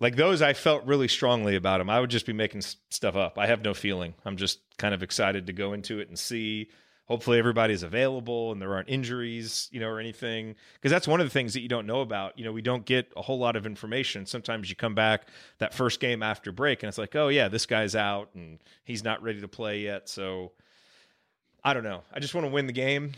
like those. I felt really strongly about them. I would just be making stuff up. I have no feeling. I'm just kind of excited to go into it and see. Hopefully everybody's available and there aren't injuries, you know, or anything. Because that's one of the things that you don't know about. You know, we don't get a whole lot of information. Sometimes you come back that first game after break and it's like, oh, yeah, this guy's out and he's not ready to play yet. So I don't know. I just want to win the game.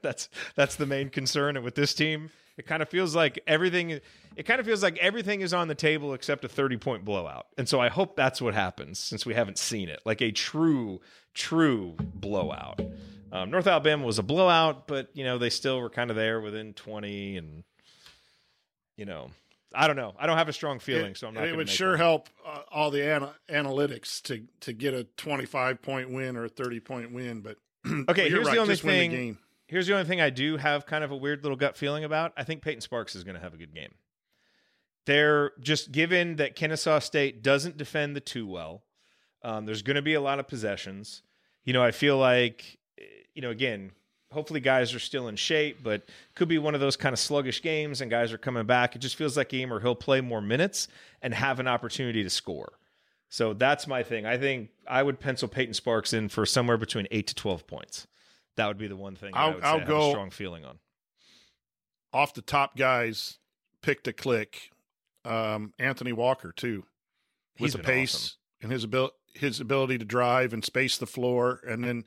That's the main concern. And with this team, it kind of feels like everything is on the table except a 30-point blowout. And so I hope that's what happens, since we haven't seen it, like a true blowout. North Alabama was a blowout, but you know, they still were kind of there within 20, and you know, I don't know. I don't have a strong feeling, so I'm not. It would sure help all the analytics to get a 25-point win or a 30-point win, but okay, here's the only thing. Here's the only thing I do have kind of a weird little gut feeling about. I think Peyton Sparks is going to have a good game. They're just, given that Kennesaw State doesn't defend the 2 well, there's going to be a lot of possessions. You know, I feel like, you know, again, hopefully guys are still in shape, but could be one of those kind of sluggish games and guys are coming back. It just feels like a game where he'll play more minutes and have an opportunity to score. So that's my thing. I think I would pencil Peyton Sparks in for somewhere between 8 to 12 points. That would be the one thing I would have a strong feeling on. Off the top guys, pick to click. Anthony Walker, too. With the pace and his ability to drive and space the floor and then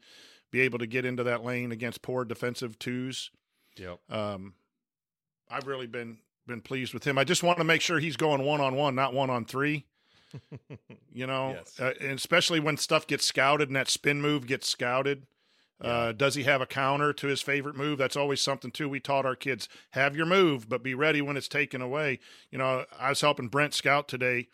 be able to get into that lane against poor defensive 2s. Yep. I've really been pleased with him. I just want to make sure he's going 1-on-1, not 1-on-3. You know, yes. And especially when stuff gets scouted and that spin move gets scouted. Does he have a counter to his favorite move? That's always something, too. We taught our kids, have your move, but be ready when it's taken away. You know, I was helping Brent scout today,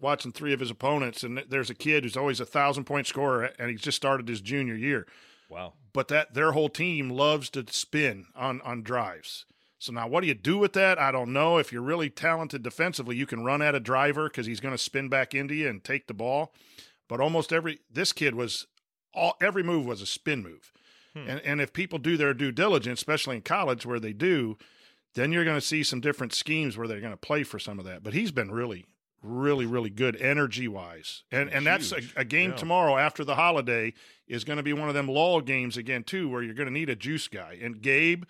watching 3 of his opponents, and there's a kid who's always a 1,000-point scorer, and he just started his junior year. Wow. But their whole team loves to spin on drives. So now what do you do with that? I don't know. If you're really talented defensively, you can run at a driver because he's going to spin back into you and take the ball. But this kid was every move was a spin move. And if people do their due diligence, especially in college where they do, then you're going to see some different schemes where they're going to play for some of that. But he's been really good energy-wise. And that's a game tomorrow after the holiday is going to be one of them lull games again, too, where you're going to need a juice guy. And Gabe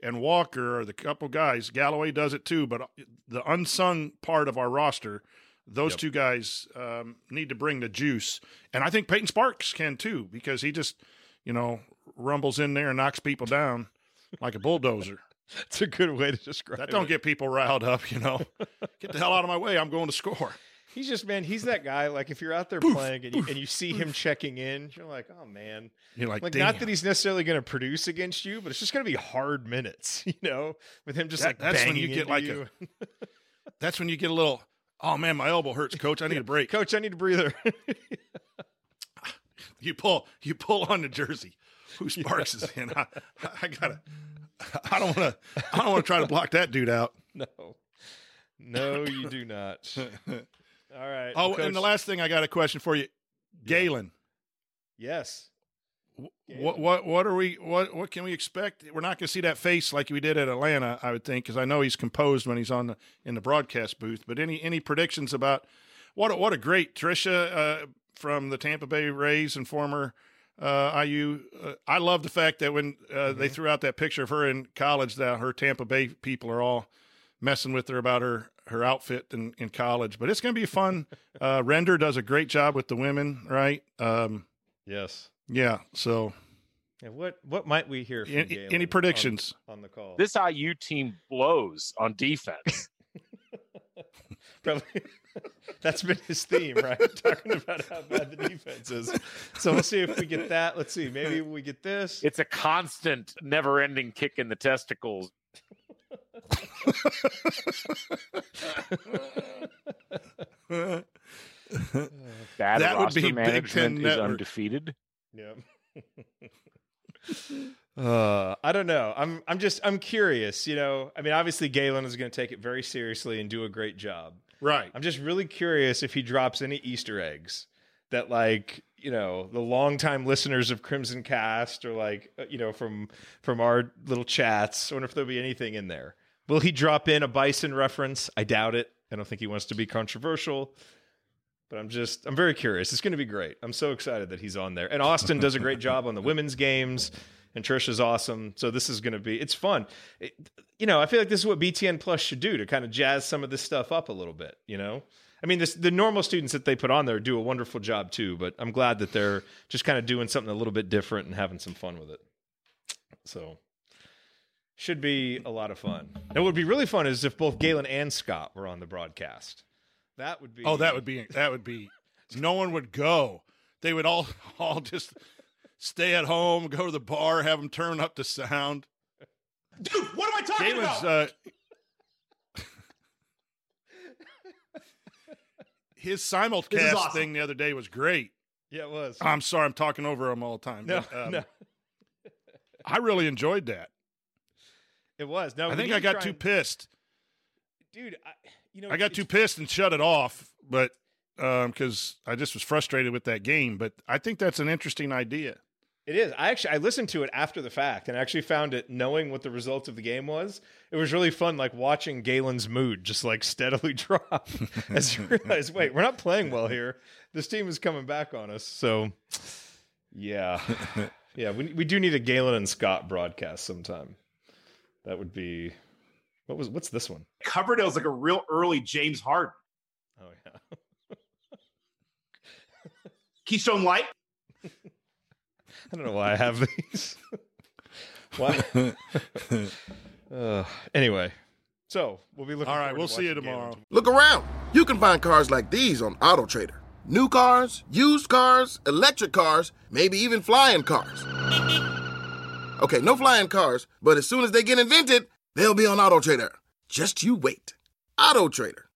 and Walker are the couple guys. Galloway does it, too. But the unsung part of our roster, those two guys need to bring the juice. And I think Peyton Sparks can, too, because he just, you know, rumbles in there and knocks people down like a bulldozer. That's a good way to describe it. That don't get people riled up, you know. Get the hell out of my way. I'm going to score. He's just, man, he's that guy. Like, if you're out there playing and you see him checking in, you're like, oh, man. You're like damn. Not that he's necessarily going to produce against you, but it's just going to be hard minutes, you know, with him just that's banging when you get like you. That's when you get a little, oh, man, my elbow hurts, Coach. I need a break. Coach, I need a breather. You pull on the jersey. Who Sparks is in? I don't want to try to block that dude out. No, you do not. All right. Oh, Coach, and the last thing, I got a question for you, Galen. Yes. Galen. What are we? What can we expect? We're not going to see that face like we did at Atlanta, I would think, because I know he's composed when he's on in the broadcast booth. But any predictions about what a great Trisha from the Tampa Bay Rays and former. IU, I love the fact that when they threw out that picture of her in college, that her Tampa Bay people are all messing with her about her outfit in college. But it's going to be fun. Render does a great job with the women, right? Yes. Yeah, so. And what might we hear from Galen? Any predictions? On the call. This IU team blows on defense. Probably. That's been his theme, right? Talking about how bad the defense is. So we'll see if we get that. Let's see. Maybe we get this. It's a constant, never-ending kick in the testicles. That would be Big Ten is undefeated. Yeah. I don't know. I'm curious, you know. I mean, obviously Galen is going to take it very seriously and do a great job. Right. I'm just really curious if he drops any Easter eggs that, like, you know, the longtime listeners of Crimson Cast or, like, you know, from our little chats. I wonder if there'll be anything in there. Will he drop in a Bison reference? I doubt it. I don't think he wants to be controversial. But I'm very curious. It's going to be great. I'm so excited that he's on there. And Austin does a great job on the women's games. And Trisha's awesome. So this is going to be, it's fun. You know, I feel like this is what BTN Plus should do to kind of jazz some of this stuff up a little bit, you know? I mean, the normal students that they put on there do a wonderful job too, but I'm glad that they're just kind of doing something a little bit different and having some fun with it. So should be a lot of fun. And what would be really fun is if both Galen and Scott were on the broadcast. That would be. Oh, that would be, no one would go. They would all just stay at home, go to the bar, have them turn up the sound. Dude, what am I talking about? His simulcast thing the other day was great. Yeah, it was. I'm sorry, I'm talking over him all the time. No. I really enjoyed that. It was. No, I think I got too pissed. Dude, I got too pissed and shut it off, but because I just was frustrated with that game. But I think that's an interesting idea. It is. I listened to it after the fact and actually found it, knowing what the result of the game was, it was really fun, like watching Galen's mood just like steadily drop as you realize, wait, we're not playing well here. This team is coming back on us. So yeah. Yeah. We do need a Galen and Scott broadcast sometime. That would be, what's this one? Coverdale's like a real early James Harden. Oh yeah. Keystone Light. I don't know why I have these. Why? Anyway, so we'll be looking. All right, we'll see you tomorrow. Look around. You can find cars like these on AutoTrader. New cars, used cars, electric cars, maybe even flying cars. Okay, no flying cars, but as soon as they get invented, they'll be on AutoTrader. Just you wait. AutoTrader.